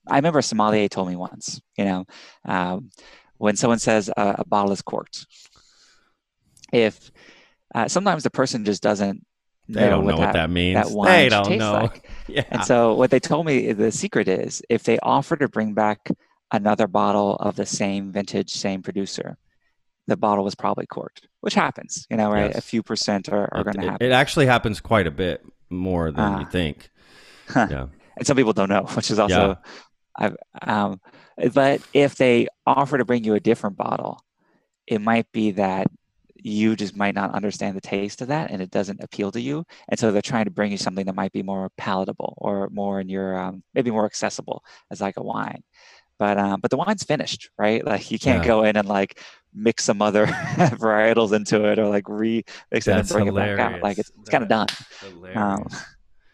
I remember a sommelier told me once, you know, um, when someone says a, a bottle is corked, if uh, sometimes the person just doesn't they know, don't what, know that, what that means. That wine they don't tastes know. Like. Yeah. And so what they told me the secret is if they offer to bring back another bottle of the same vintage, same producer, the bottle was probably corked, which happens, you know, right? Yes. A few percent are, are going to happen. It actually happens quite a bit more than uh, you think. Huh. Yeah. And some people don't know, which is also, yeah. I've, um, but if they offer to bring you a different bottle, it might be that you just might not understand the taste of that and it doesn't appeal to you. And so they're trying to bring you something that might be more palatable or more in your, um, maybe more accessible as like a wine. But um, but the wine's finished, right? Like you can't yeah. go in and like mix some other varietals into it or like remix it and bring hilarious. It back out. Like it's, it's kind of done. Um,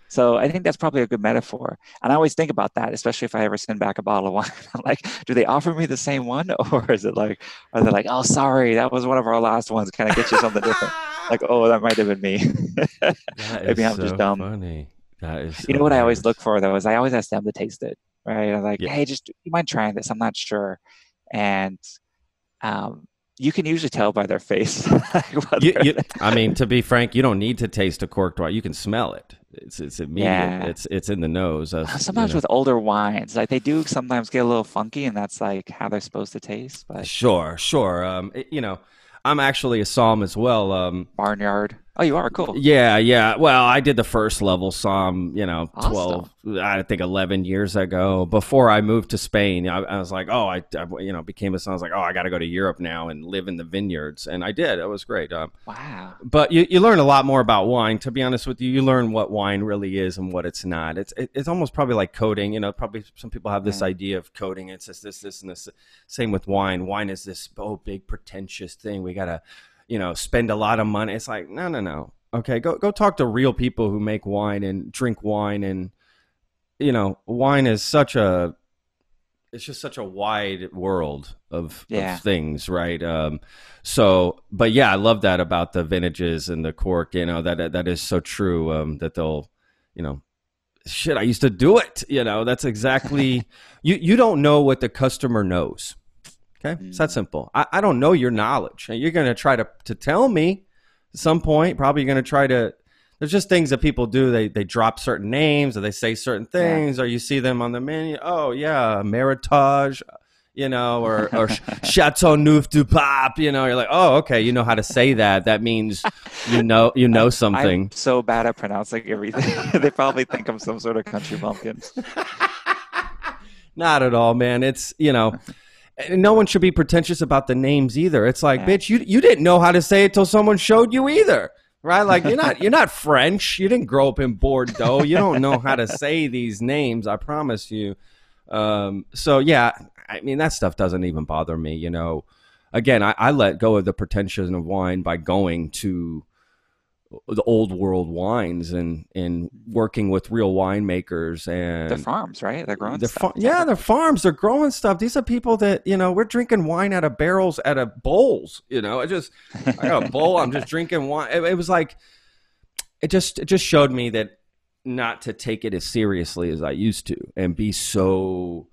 so I think that's probably a good metaphor. And I always think about that, especially if I ever send back a bottle of wine. I'm like, do they offer me the same one? Or is it like, are they like, oh, sorry, that was one of our last ones. Can I get you something different? Like, oh, that might have been me. Maybe I'm so just dumb. Funny. That is so you know what hilarious. I always look for though is I always ask them to taste it. Right? I'm like, yeah. hey, just you mind trying this? I'm not sure. And um, you can usually tell by their face. Like you, you, I mean, to be frank, you don't need to taste a corked wine. You can smell it. It's it's immediate. Yeah. It's it's in the nose. That's, sometimes you know. With older wines, like they do sometimes get a little funky, and that's like how they're supposed to taste. But sure, sure. Um, it, you know, I'm actually a Somme as well. Um, Barnyard. Oh, you are? Cool. Yeah, yeah. Well, I did the first level Somme, you know, awesome. twelve, I think eleven years ago. Before I moved to Spain, I, I was like, oh, I, I, you know, became a Somme. I was like, oh, I got to go to Europe now and live in the vineyards. And I did. It was great. Um, wow. But you, you learn a lot more about wine. To be honest with you, you learn what wine really is and what it's not. It's it, it's almost probably like coding. You know, probably some people have this yeah. idea of coding. It's just this, this, and this. Same with wine. Wine is this, oh, big, pretentious thing. We got to, you know, spend a lot of money. It's like, no, no, no. Okay, go go talk to real people who make wine and drink wine. And, you know, wine is such a, it's just such a wide world of, yeah. of things, right? Um, so, but yeah, I love that about the vintages and the cork, you know, that that is so true, um, that they'll, you know, shit, I used to do it. You know, that's exactly, you, you don't know what the customer knows. Okay, it's that simple. I, I don't know your knowledge. You're going to try to to tell me at some point, probably going to try to, there's just things that people do. They they drop certain names, or they say certain things, yeah. or you see them on the menu. Oh, yeah, Meritage, you know, or, or Chateau Neuf-du-Pape, you know. You're like, oh, okay, you know how to say that. That means you know you know something. I'm so bad at pronouncing everything. They probably think I'm some sort of country bumpkin. Not at all, man. It's, you know. No one should be pretentious about the names either. It's like, yeah. bitch, you you didn't know how to say it till someone showed you either, right? Like, you're not you're not French. You didn't grow up in Bordeaux. You don't know how to say these names. I promise you. Um, so yeah, I mean, that stuff doesn't even bother me. You know, again, I, I let go of the pretension of wine by going to the old world wines and, and working with real winemakers and the farms, right? They're growing the stuff. Far- yeah, the farms, they're growing stuff. These are people that, you know, we're drinking wine out of barrels, out of bowls, you know, I just, I got a bowl, I'm just drinking wine. It, it was like, it just, it just showed me that not to take it as seriously as I used to and be so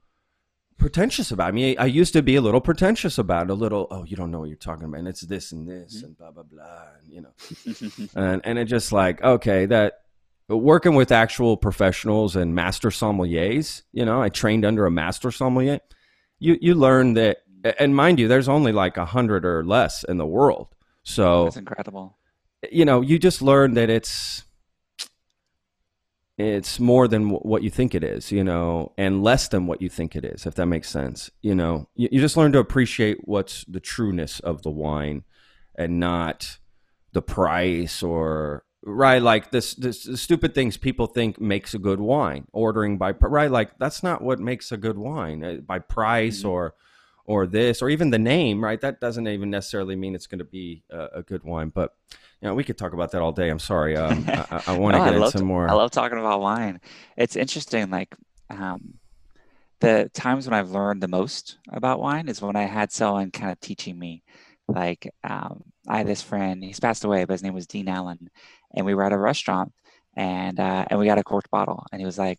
pretentious about it. I mean, I used to be a little pretentious about it, a little, oh, you don't know what you're talking about, and it's this and this and blah blah blah, and, you know, and and it just like, okay, that working with actual professionals and master sommeliers, you know, I trained under a master sommelier. You you learn that, and mind you, there's only like a hundred or less in the world, so that's incredible. You know, you just learn that it's. It's more than w- what you think it is, you know, and less than what you think it is, if that makes sense. You know, you, you just learn to appreciate what's the trueness of the wine and not the price or, right, like this, this the stupid things people think makes a good wine, ordering by, right, like that's not what makes a good wine, uh, by price mm-hmm. or or this, or even the name, right? That doesn't even necessarily mean it's going to be a, a good wine, but... Yeah, you know, we could talk about that all day. I'm sorry. Um, I, I want no, to get into some more. I love talking about wine. It's interesting. Like um, the times when I've learned the most about wine is when I had someone kind of teaching me. Like um, I had this friend, he's passed away, but his name was Dean Allen. And we were at a restaurant and uh, and we got a corked bottle. And he was like,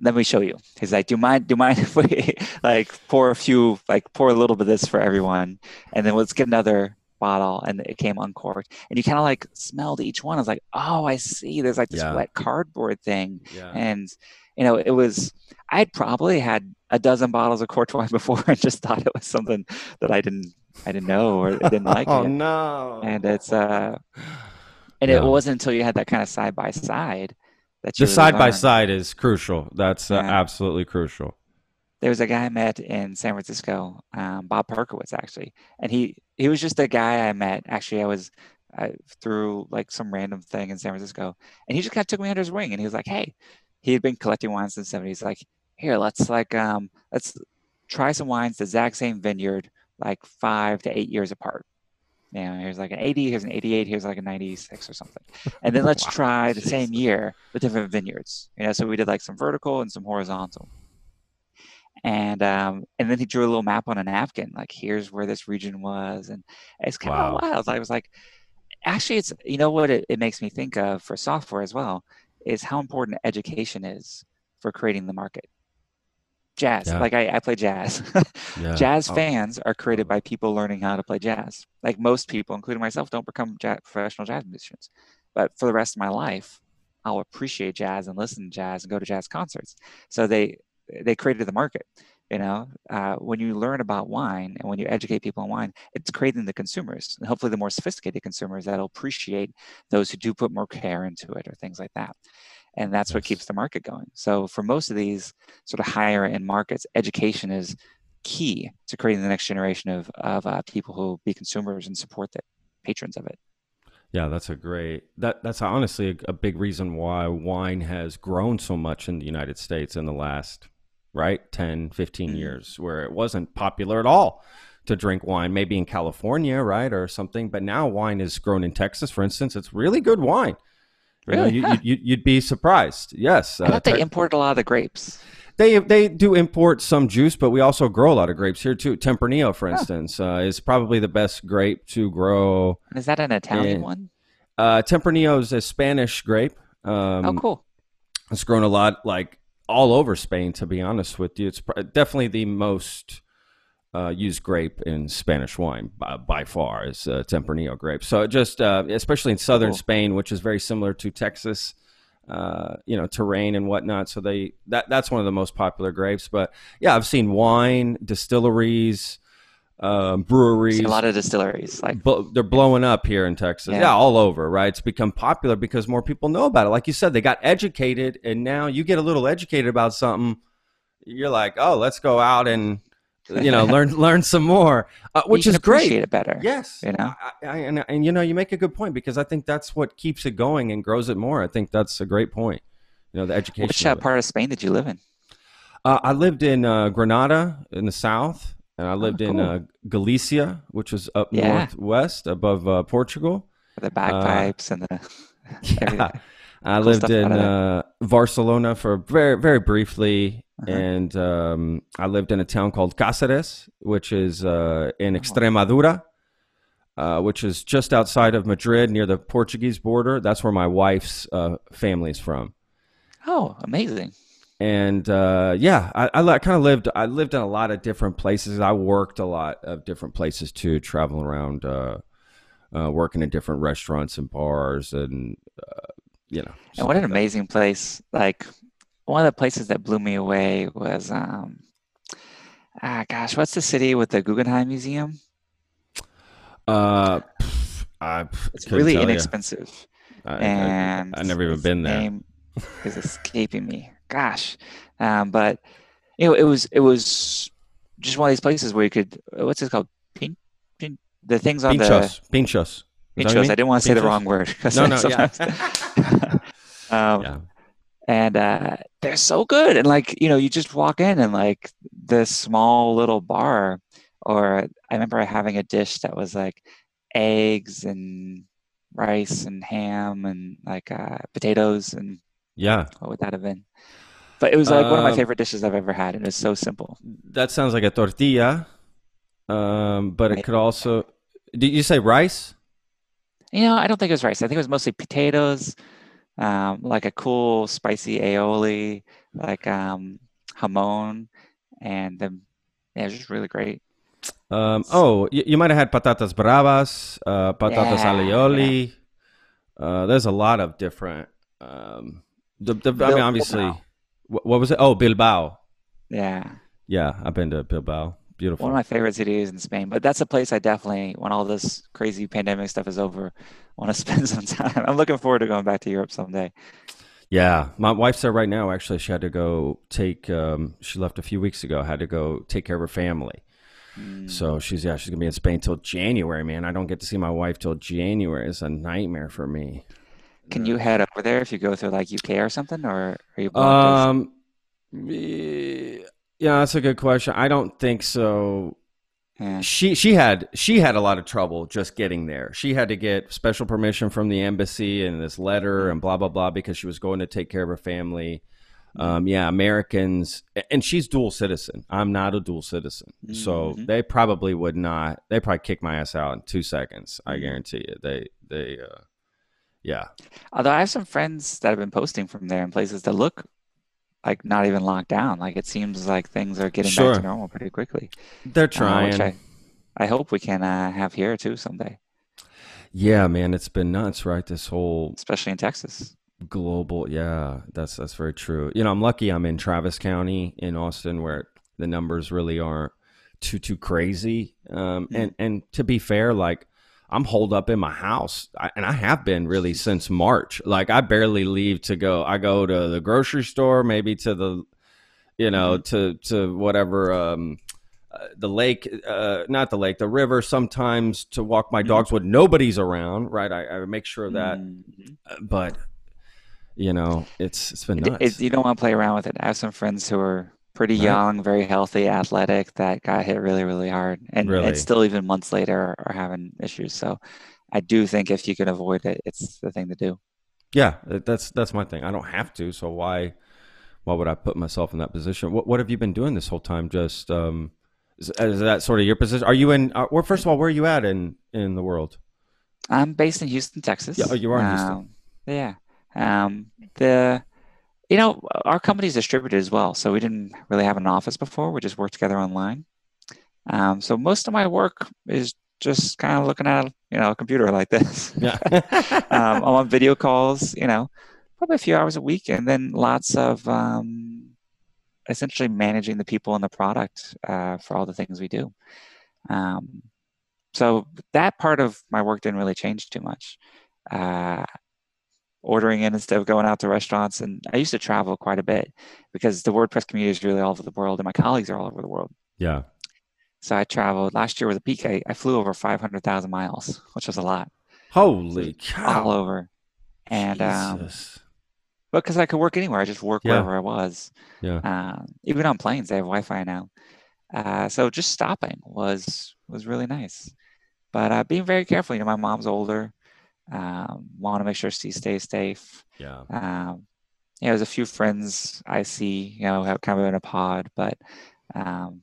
let me show you. He's like, do you mind, do you mind if we like pour a few, like pour a little bit of this for everyone? And then let's get another bottle, and it came uncorked, and you kind of like smelled each one. I was like, oh, I see, there's like this yeah. wet cardboard thing, yeah. and you know, it was, I'd probably had a dozen bottles of corked wine before and just thought it was something that I didn't I didn't know or didn't like. Oh it. No. And it's uh and yeah. it wasn't until you had that kind of side by side that you the really side learned. By side is crucial. That's yeah. uh, absolutely crucial. There was a guy I met in San Francisco, um, Bob Perkowitz, actually. And he, he was just a guy I met. Actually, I was uh, through like some random thing in San Francisco. And he just kind of took me under his wing. And he was like, hey, he had been collecting wines since the seventies. Like, here, let's like, um, let's try some wines, the exact same vineyard, like five to eight years apart. You know, here's like an eighty, here's an eighty-eight, here's like a ninety-six or something. And then let's wow, try the geez. Same year with different vineyards. You know, so we did like some vertical and some horizontal. And um, and then he drew a little map on a napkin, like here's where this region was, and it's kind wow. of wild. I was like, actually, it's you know what it, it makes me think of for software as well is how important education is for creating the market. Jazz, yeah. like I, I play jazz. yeah. Jazz fans are created by people learning how to play jazz. Like most people, including myself, don't become jazz, professional jazz musicians, but for the rest of my life, I'll appreciate jazz and listen to jazz and go to jazz concerts. So they they created the market. You know, uh, when you learn about wine and when you educate people on wine, it's creating the consumers, and hopefully the more sophisticated consumers that'll appreciate those who do put more care into it or things like that. And that's yes. what keeps the market going. So for most of these sort of higher end markets, education is key to creating the next generation of, of uh, people who will be consumers and support the patrons of it. Yeah, that's a great, that that's honestly a, a big reason why wine has grown so much in the United States in the last, right, ten, fifteen years, where it wasn't popular at all to drink wine, maybe in California, right, or something. But now wine is grown in Texas, for instance. It's really good wine. Really? You know, you, you, you'd be surprised. Yes. I thought uh, they imported a lot of the grapes. They they do import some juice, but we also grow a lot of grapes here too. Tempranillo, for instance, oh. uh, is probably the best grape to grow. Is that an Italian in, one? Uh, Tempranillo is a Spanish grape. Um, oh, cool. It's grown a lot, like all over Spain, to be honest with you. It's pr- definitely the most uh, used grape in Spanish wine by, by far is uh, Tempranillo grape. So just, uh, especially in southern cool. Spain, which is very similar to Texas. Uh, you know, terrain and whatnot. So they that that's one of the most popular grapes. But yeah, I've seen wine distilleries, um, breweries. I've seen a lot of distilleries, like bl- they're blowing up here in Texas. Yeah. yeah, all over. Right, it's become popular because more people know about it. Like you said, they got educated, and now you get a little educated about something. You're like, oh, let's go out and you know learn learn some more, uh, which you can is great. Appreciate it better. Yes, you know, I, I, and and you know, you make a good point because I think that's what keeps it going and grows it more. I think that's a great point. You know, the education. Which uh, of part of Spain did you live in? Uh, I lived in uh, Granada in the south, and I lived oh, cool. in uh, Galicia, which is up yeah. northwest above uh, Portugal. The bagpipes uh, and the. yeah. I cool lived in uh, Barcelona for very very briefly. Uh-huh. And um, I lived in a town called Cáceres, which is uh, in Extremadura, uh, which is just outside of Madrid near the Portuguese border. That's where my wife's uh, family's from. Oh, amazing. And uh, yeah, I, I kind of lived, I lived in a lot of different places. I worked a lot of different places too, traveling around, uh, uh, working in different restaurants and bars and, uh, you know. And what an like amazing that. place, like. One of the places that blew me away was, um, ah, gosh, what's the city with the Guggenheim Museum? Uh, pff, I pff, it's really inexpensive, I, and I, I, I've never even been there. Name is escaping me. Gosh, um, but you know, it was it was just one of these places where you could what's it called? Pin, pin, the things on pinchos, the pinchos, pinchos. I mean? didn't want to pinchos? say the wrong word. No, no, yeah. um, yeah. And uh, they're so good. And like, you know, you just walk in and like this small little bar, or I remember having a dish that was like eggs and rice and ham and like uh, potatoes and yeah. What would that have been? But it was like uh, one of my favorite dishes I've ever had. And it's so simple. That sounds like a tortilla, um, but it could also, did you say rice? You know, I don't think it was rice. I think it was mostly potatoes. Um, like a cool spicy aioli, like um, jamon, and the, yeah, it was just really great. Um, oh, you, you might have had patatas bravas, uh, patatas yeah, alioli. Yeah. Uh, there's a lot of different. Um, the, the, I mean, obviously, what, what was it? Oh, Bilbao. Yeah. Yeah, I've been to Bilbao. Beautiful. One of my favorite cities in Spain, but that's a place I definitely, when all this crazy pandemic stuff is over, want to spend some time. I'm looking forward to going back to Europe someday. Yeah. My wife's there right now. Actually, she had to go take, um, she left a few weeks ago, had to go take care of her family. Mm. So she's, yeah, she's gonna be in Spain till January, man. I don't get to see my wife till January. It's a nightmare for me. Can you head over there if you go through like U K or something, or are you? Um, yeah. Yeah, that's a good question. I don't think so. Yeah. She she had she had a lot of trouble just getting there. She had to get special permission from the embassy and this letter and blah, blah, blah, because she was going to take care of her family. Um, yeah, Americans. And she's dual citizen. I'm not a dual citizen. Mm-hmm. So they probably would not. They probably kick my ass out in two seconds. I guarantee you. They, they uh, yeah. Although I have some friends that have been posting from there in places that look like not even locked down. Like it seems like things are getting sure. back to normal pretty quickly. They're trying. Uh, which I, I hope we can uh, have here too someday. Yeah, man, it's been nuts, right? This whole, especially in Texas. global. Yeah, that's that's very true. You know, I'm lucky I'm in Travis County in Austin, where the numbers really aren't too too crazy. Um, mm-hmm. And and to be fair, like, I'm holed up in my house, I, and I have been really since March. Like, I barely leave to go. I go to the grocery store, maybe to the, you know, mm-hmm. to to whatever. Um, Uh, the lake, uh, not the lake, the river, sometimes to walk my dogs when nobody's around, right? I, I make sure of that, mm-hmm. uh, but, you know, it's it's been nuts. It, it, you don't want to play around with it. I have some friends who are pretty right. young, very healthy, athletic, that got hit really, really hard. And, really? And still even months later are, are having issues. So I do think if you can avoid it, it's the thing to do. Yeah, that's that's my thing. I don't have to, so why why would I put myself in that position? What, what have you been doing this whole time? Just... Um, Is that sort of your position? Are you in, well, first of all, where are you at in, in the world? I'm based in Houston, Texas. Yeah, oh, you are in Houston. Um, yeah. Um, the, you know, our company's distributed as well. So we didn't really have an office before. We just worked together online. Um, so most of my work is just kind of looking at, you know, a computer like this. Yeah. um, I'm on video calls, you know, probably a few hours a week, and then lots of, um, essentially managing the people and the product uh, for all the things we do. Um, so that part of my work didn't really change too much. Uh, ordering in instead of going out to restaurants. And I used to travel quite a bit because the WordPress community is really all over the world and my colleagues are all over the world. Yeah. So I traveled last year with a peak. I, I flew over five hundred thousand miles, which was a lot. Holy cow. All over. And Jesus. Um, But because I could work anywhere, I just work yeah. wherever I was. Yeah. Uh, even on planes, they have Wi-Fi now. Uh, so just stopping was was really nice. But uh, being very careful. You know, my mom's older. Um, want to make sure she stays safe. Yeah. Um, you know, there's a few friends I see, you know, have kind of in a pod, but um,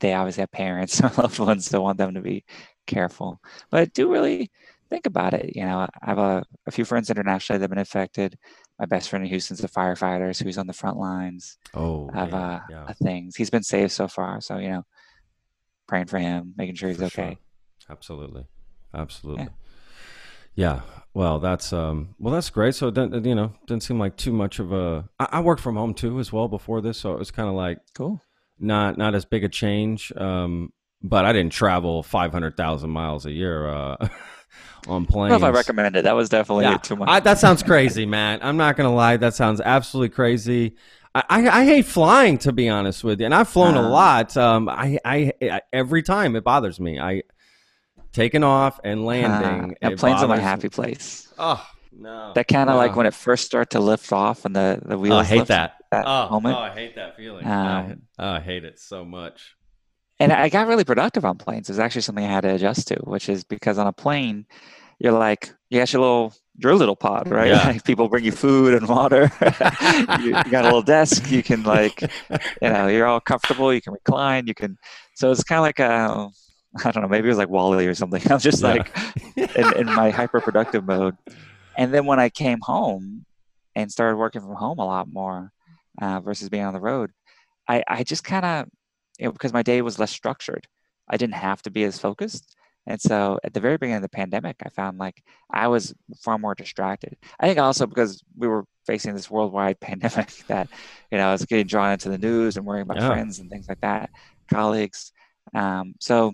they obviously have parents and loved ones, so I want them to be careful. But I do really think about it. You know, I have a, a few friends internationally that have been affected. My best friend in Houston's a firefighter, so he's on the front lines oh, of yeah, uh, yeah. things. He's been saved so far, so, you know, praying for him, making sure he's for okay. Sure. Absolutely, absolutely. Yeah. yeah. Well, that's um. Well, that's great. So, it didn't, you know, didn't seem like too much of a. I, I worked from home too as well before this, so it was kind of like cool, not not as big a change. Um, but I didn't travel five hundred thousand miles a year. Uh, on planes. I don't know if I recommend it. That was definitely yeah. too much. I, that sounds crazy, Matt. I'm not going to lie. That sounds absolutely crazy. I, I, I hate flying, to be honest with you. And I've flown uh, a lot. Um, I, I, I every time it bothers me. I taking off and landing. Uh, planes are my happy place. Oh, no. That kind of no. like when it first starts to lift off and the, the wheels oh, I hate lift, that. that oh, moment. oh, I hate that feeling. Um, oh, I hate it so much. And I got really productive on planes. It was actually something I had to adjust to, which is because on a plane, you're like, you got your little, your little pod, right? Yeah. Like people bring you food and water. you, you got a little desk. You can like, you know, you're all comfortable. You can recline. You can, so it's kind of like a, I don't know, maybe it was like Wall-E or something. I was just yeah. like in, in my hyper-productive mode. And then when I came home and started working from home a lot more uh, versus being on the road, I, I just kind of, you know, because my day was less structured. I didn't have to be as focused. And so at the very beginning of the pandemic, I found like I was far more distracted. I think also because we were facing this worldwide pandemic that, you know, I was getting drawn into the news and worrying about yeah. friends and things like that, colleagues. Um, so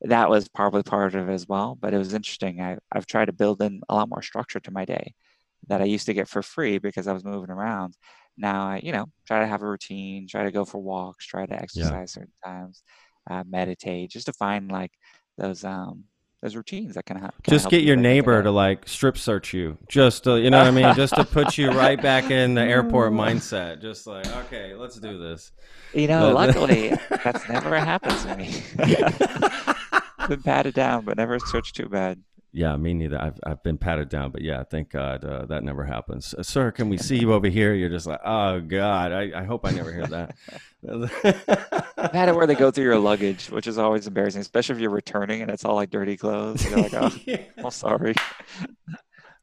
that was probably part of it as well, but it was interesting. I, I've tried to build in a lot more structure to my day that I used to get for free because I was moving around. Now I, you know, try to have a routine, try to go for walks, try to exercise yeah. certain times, uh, meditate, just to find like those um those routines that can help. Just get your neighbor to like strip search you, just to, you know what I mean, just to put you right back in the airport mindset. Just like, okay, let's do this. You know, but, luckily that's never happened to me. Been patted down, but never searched too bad. Yeah, me neither. I've I've been patted down, but yeah, thank God uh, that never happens. Uh, Sir, can we see you over here? You're just like, oh God, I, I hope I never hear that. I've had it where they go through your luggage, which is always embarrassing, especially if you're returning and it's all like dirty clothes. You're like, oh, yeah. I'm sorry.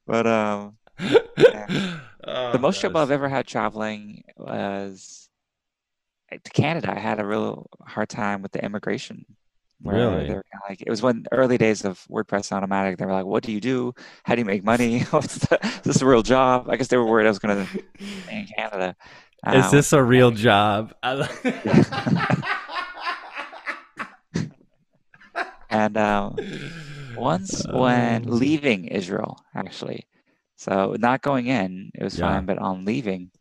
But um, yeah. oh, the most trouble I've ever had traveling was to Canada. I had a real hard time with the immigration Where really? They were kind of like, it was when early days of WordPress and Automatic. They were like, "What do you do? How do you make money? What's the, is this a real job?" I guess they were worried I was going to in Canada. Um, is this a real job? And um, once um, when leaving Israel, actually, so not going in, it was yeah. fine. But on leaving,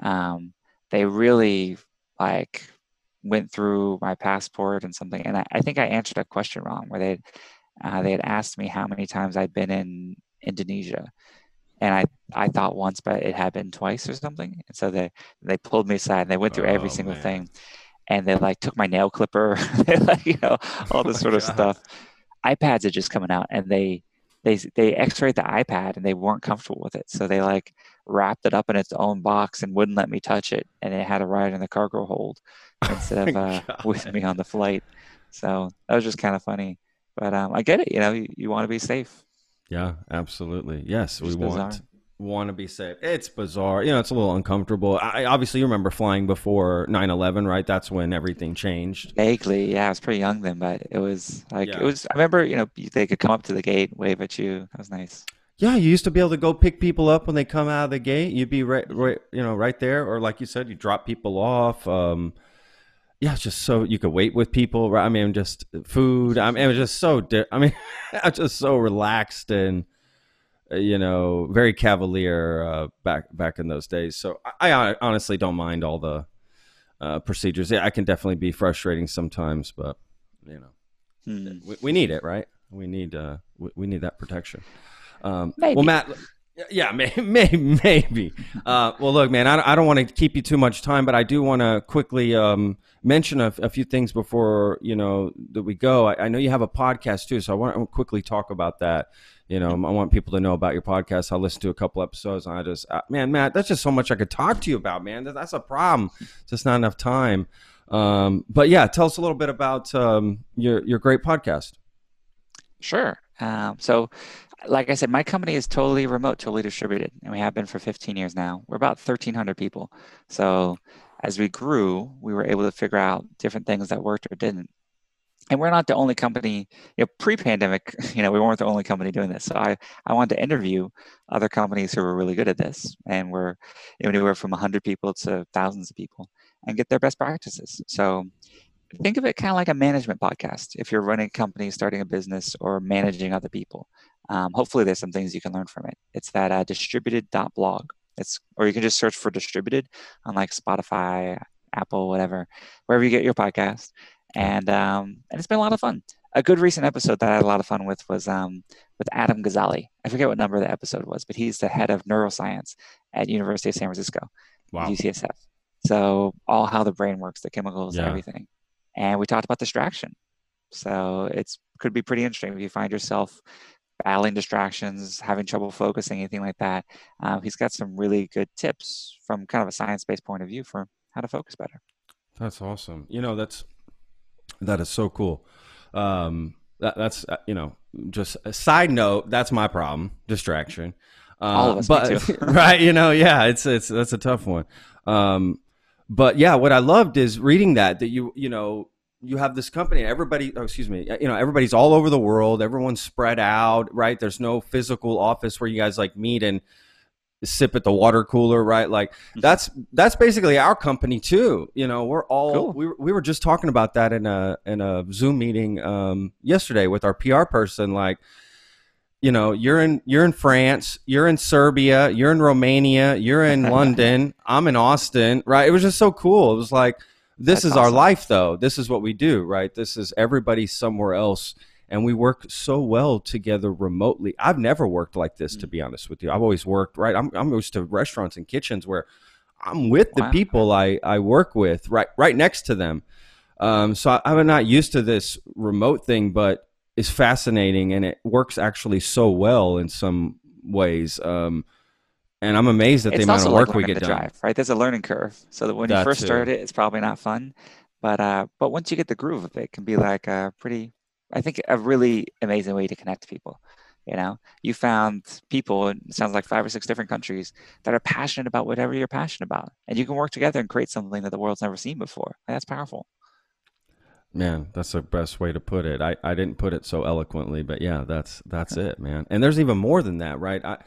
um, they really like. went through my passport and something, and I, I think I answered a question wrong where they uh, they had asked me how many times I'd been in Indonesia, and I I thought once, but it had been twice or something. And so they they pulled me aside and they went through oh, every single man. thing, and they like took my nail clipper, they, like, you know, all this oh sort God. of stuff. iPads are just coming out, and they they they X-rayed the iPad, and they weren't comfortable with it, so they like wrapped it up in its own box and wouldn't let me touch it, and it had to ride in the cargo hold instead of uh, with me on the flight. So that was just kind of funny, but um, I get it. You know, you, you want to be safe. Yeah, absolutely. Yes, it's we bizarre. want want to be safe. It's bizarre. You know, it's a little uncomfortable. I obviously you remember flying before nine eleven, right? That's when everything changed. Vaguely, yeah. I was pretty young then, but it was like yeah. it was. I remember, you know, they could come up to the gate, wave at you. That was nice. Yeah, you used to be able to go pick people up when they come out of the gate. You'd be right, right, you know, right there, or like you said, you drop people off. Um, yeah, it's just so you could wait with people. Right? I mean, just food. I mean, it was just so. Di- I mean, just so relaxed and you know, very cavalier uh, back back in those days. So I, I honestly don't mind all the uh, procedures. Yeah, I can definitely be frustrating sometimes, but you know, hmm. we, we need it, right? We need uh, we, we need that protection. Um, well, Matt, yeah, maybe, maybe. Uh, well, look, man, I, I don't want to keep you too much time, but I do want to quickly um, mention a, a few things before, you know, that we go. I, I know you have a podcast too, so I want to quickly talk about that. You know, I want people to know about your podcast. I listened to a couple episodes, and I just, uh, man, Matt, that's just so much I could talk to you about, man. That, that's a problem. It's just not enough time. Um, but yeah, tell us a little bit about um, your your great podcast. Sure. Um, so. Like I said, my company is totally remote, totally distributed, and we have been for fifteen years now. We're about thirteen hundred people. So as we grew, we were able to figure out different things that worked or didn't. And we're not the only company, you know, pre-pandemic, you know, we weren't the only company doing this. So I, I wanted to interview other companies who were really good at this and were anywhere from one hundred people to thousands of people and get their best practices. So think of it kind of like a management podcast. If you're running a company, starting a business, or managing other people, um, hopefully there's some things you can learn from it. It's that uh, distributed dot blog. It's, or you can just search for distributed on like Spotify, Apple, whatever, wherever you get your podcast. And um, and it's been a lot of fun. A good recent episode that I had a lot of fun with was um, with Adam Ghazali. I forget what number the episode was, but he's the head of neuroscience at University of San Francisco, wow. U C S F. So all how the brain works, the chemicals, yeah. everything. And we talked about distraction. So it's could be pretty interesting if you find yourself battling distractions, having trouble focusing, anything like that. Uh, he's got some really good tips from kind of a science-based point of view for how to focus better. That's awesome. You know, that's, that is so cool. Um, that, that's, uh, you know, just a side note, that's my problem, distraction. Uh, All of us, but, me too. Right, you know, yeah, it's, it's, that's a tough one. Um, But yeah, what I loved is reading that, that you, you know, you have this company, everybody, oh, excuse me, you know, everybody's all over the world. Everyone's spread out, right? There's no physical office where you guys like meet and sip at the water cooler, right? Like that's, that's basically our company too. You know, we're all, cool. we, we were just talking about that in a, in a Zoom meeting um, yesterday with our P R person, like, you know, you're in you're in France, you're in Serbia, you're in Romania, you're in London, I'm in Austin, right? It was just so cool. It was like, this That's is awesome. Our life, though. This is what we do, right? This is everybody somewhere else. And we work so well together remotely. I've never worked like this, mm-hmm. to be honest with you. I've always worked, right? I'm, I'm used to restaurants and kitchens where I'm with wow. the people I, I work with, right, right next to them. Um, so I, I'm not used to this remote thing, but is fascinating, and it works actually so well in some ways. Um, and I'm amazed at the it's amount of work like we get done. Drive, right? There's a learning curve. So that when that you first too. start it, it's probably not fun. But uh, but once you get the groove of it, it can be like a pretty, I think, a really amazing way to connect to people. You know, you found people, it sounds like five or six different countries that are passionate about whatever you're passionate about. And you can work together and create something that the world's never seen before. And that's powerful. Man, that's the best way to put it. I, I didn't put it so eloquently, but yeah, that's that's it, man. And there's even more than that, right? I,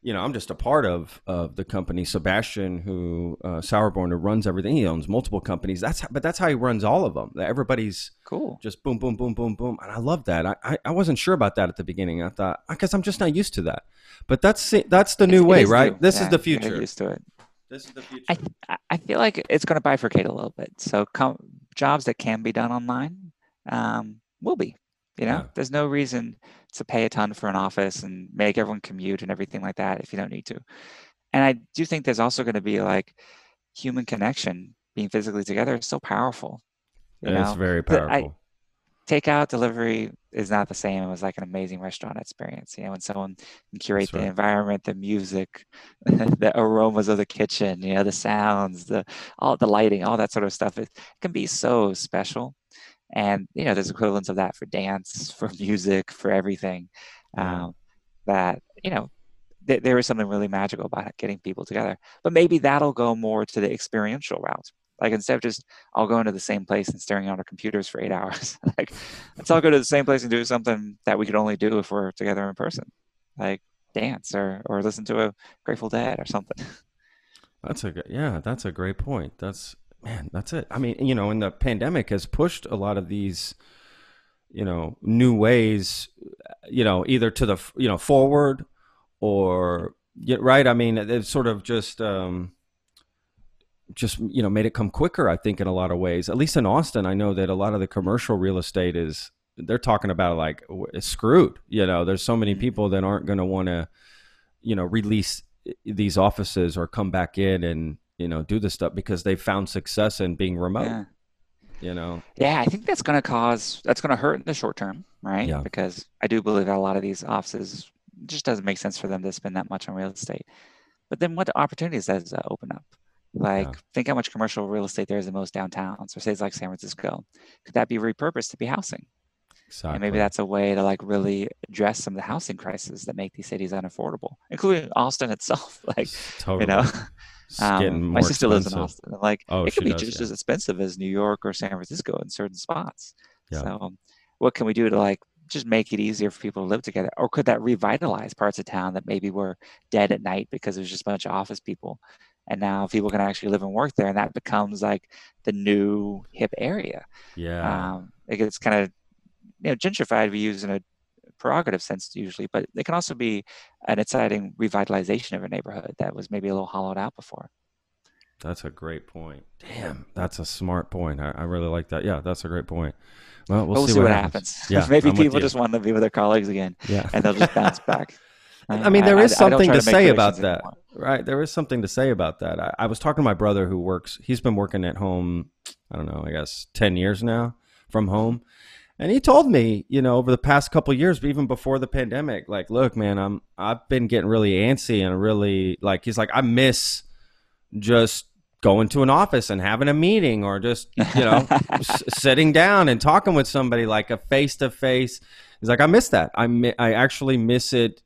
you know, I'm just a part of of the company. Sebastian, who uh, Sauerborn, who runs everything, he owns multiple companies. That's how, but that's how he runs all of them. Everybody's cool, just boom, boom, boom, boom, boom. And I love that. I I, I wasn't sure about that at the beginning. I thought, because I'm just not used to that. But that's that's the it's, new way, right? New. This yeah, is the future. Get used to it. This is the future. I th I feel like it's going to bifurcate a little bit. So come. Jobs that can be done online um, will be, you know, yeah. There's no reason to pay a ton for an office and make everyone commute and everything like that if you don't need to. And I do think there's also going to be like human connection, being physically together is so powerful. It's very powerful. Takeout delivery is not the same. It was like an amazing restaurant experience, you know, when someone can curate the environment, the music, the aromas of the kitchen, you know, the sounds, the all the lighting, all that sort of stuff. It can be so special. And, you know, there's equivalents of that for dance, for music, for everything. Um, that, you know, th there is something really magical about it, getting people together. But maybe that'll go more to the experiential route. Like instead of just all going to the same place and staring at our computers for eight hours, like let's all go to the same place and do something that we could only do if we're together in person, like dance or or listen to a Grateful Dead or something. That's a good, yeah, that's a great point. That's man, that's it. I mean, you know, and the pandemic has pushed a lot of these, you know, new ways, you know, either to the you know forward or right. I mean, it's sort of just. Um, just, you know, made it come quicker, I think, in a lot of ways. At least in Austin, I know that a lot of the commercial real estate is, they're talking about like, it's screwed. You know, there's so many people that aren't going to want to, you know, release these offices or come back in and, you know, do this stuff because they found success in being remote, yeah. you know? Yeah, I think that's going to cause, that's going to hurt in the short term, right? Yeah. Because I do believe that a lot of these offices, it just doesn't make sense for them to spend that much on real estate. But then what opportunities does that open up? Like, yeah. think how much commercial real estate there is in most downtowns or cities like San Francisco. Could that be repurposed to be housing? Exactly. And maybe that's a way to like really address some of the housing crises that make these cities unaffordable, including Austin itself. Like, totally. you know, um, my sister expensive. lives in Austin. And like, oh, it could be does, just yeah. as expensive as New York or San Francisco in certain spots. Yeah. So what can we do to like just make it easier for people to live together? Or could that revitalize parts of town that maybe were dead at night because there's just a bunch of office people? And now people can actually live and work there, and that becomes like the new hip area. Yeah, um, it gets kind of you know gentrified. We use in a prerogative sense usually, but it can also be an exciting revitalization of a neighborhood that was maybe a little hollowed out before. That's a great point. Damn, that's a smart point. I, I really like that. Yeah, that's a great point. Well, we'll, we'll see, see what happens. happens. Yeah, maybe I'm people just want to be with their colleagues again, yeah, and they'll just bounce back. I mean, there is something to say about that, right? There is something to say about that. I, I was talking to my brother who works, he's been working at home, I don't know, I guess ten years now from home. And he told me, you know, over the past couple of years, even before the pandemic, like, look, man, I'm, I've been getting really antsy and really like, he's like, I miss just going to an office and having a meeting or just, you know, s sitting down and talking with somebody like a face to face. He's like, I miss that. I, mi I actually miss it.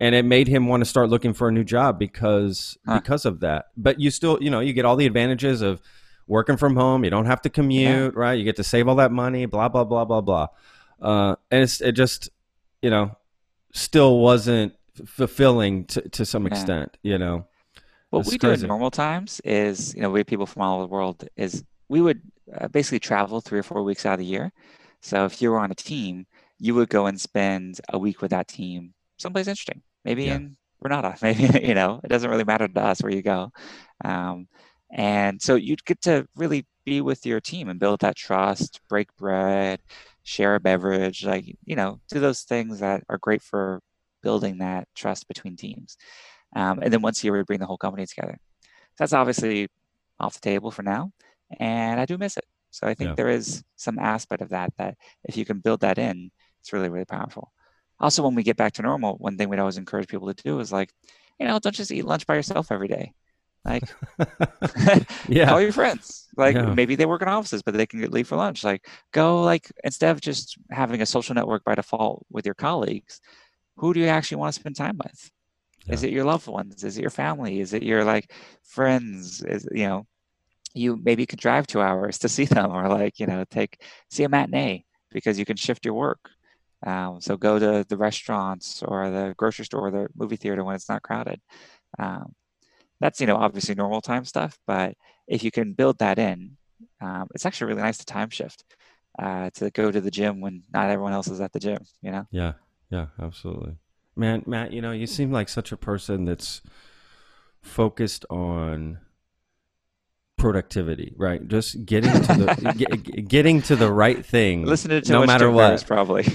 And it made him want to start looking for a new job because huh. because of that. But you still, you know, you get all the advantages of working from home. You don't have to commute, yeah. right? You get to save all that money, blah, blah, blah, blah, blah. Uh, and it's, it just, you know, still wasn't fulfilling to, to some extent, yeah. you know. What it's we crazy. do in normal times is, you know, we have people from all over the world, is we would uh, basically travel three or four weeks out of the year. So if you were on a team, you would go and spend a week with that team someplace interesting. Maybe yeah. in Granada, maybe, you know, it doesn't really matter to us where you go. Um, and so you'd get to really be with your team and build that trust, break bread, share a beverage, like, you know, do those things that are great for building that trust between teams. Um, and then once a year, we bring the whole company together. That's obviously off the table for now. And I do miss it. So I think yeah. there is some aspect of that, that if you can build that in, it's really, really powerful. Also, when we get back to normal, one thing we'd always encourage people to do is like, you know, don't just eat lunch by yourself every day. Like, yeah. call your friends. Like, yeah. maybe they work in offices, but they can leave for lunch. Like, go, like, instead of just having a social network by default with your colleagues, who do you actually want to spend time with? Yeah. Is it your loved ones? Is it your family? Is it your, like, friends? Is, you know, you maybe could drive two hours to see them, or like, you know, take, see a matinee because you can shift your work. Um, so go to the restaurants or the grocery store or the movie theater when it's not crowded. Um, that's, you know, obviously normal time stuff, but if you can build that in, um, it's actually really nice to time shift, uh, to go to the gym when not everyone else is at the gym, you know? Yeah. Yeah, absolutely. Man, Matt, you know, you seem like such a person that's focused on productivity, right? Just getting to the get, getting to the right thing. Listen to too no much matter what, probably.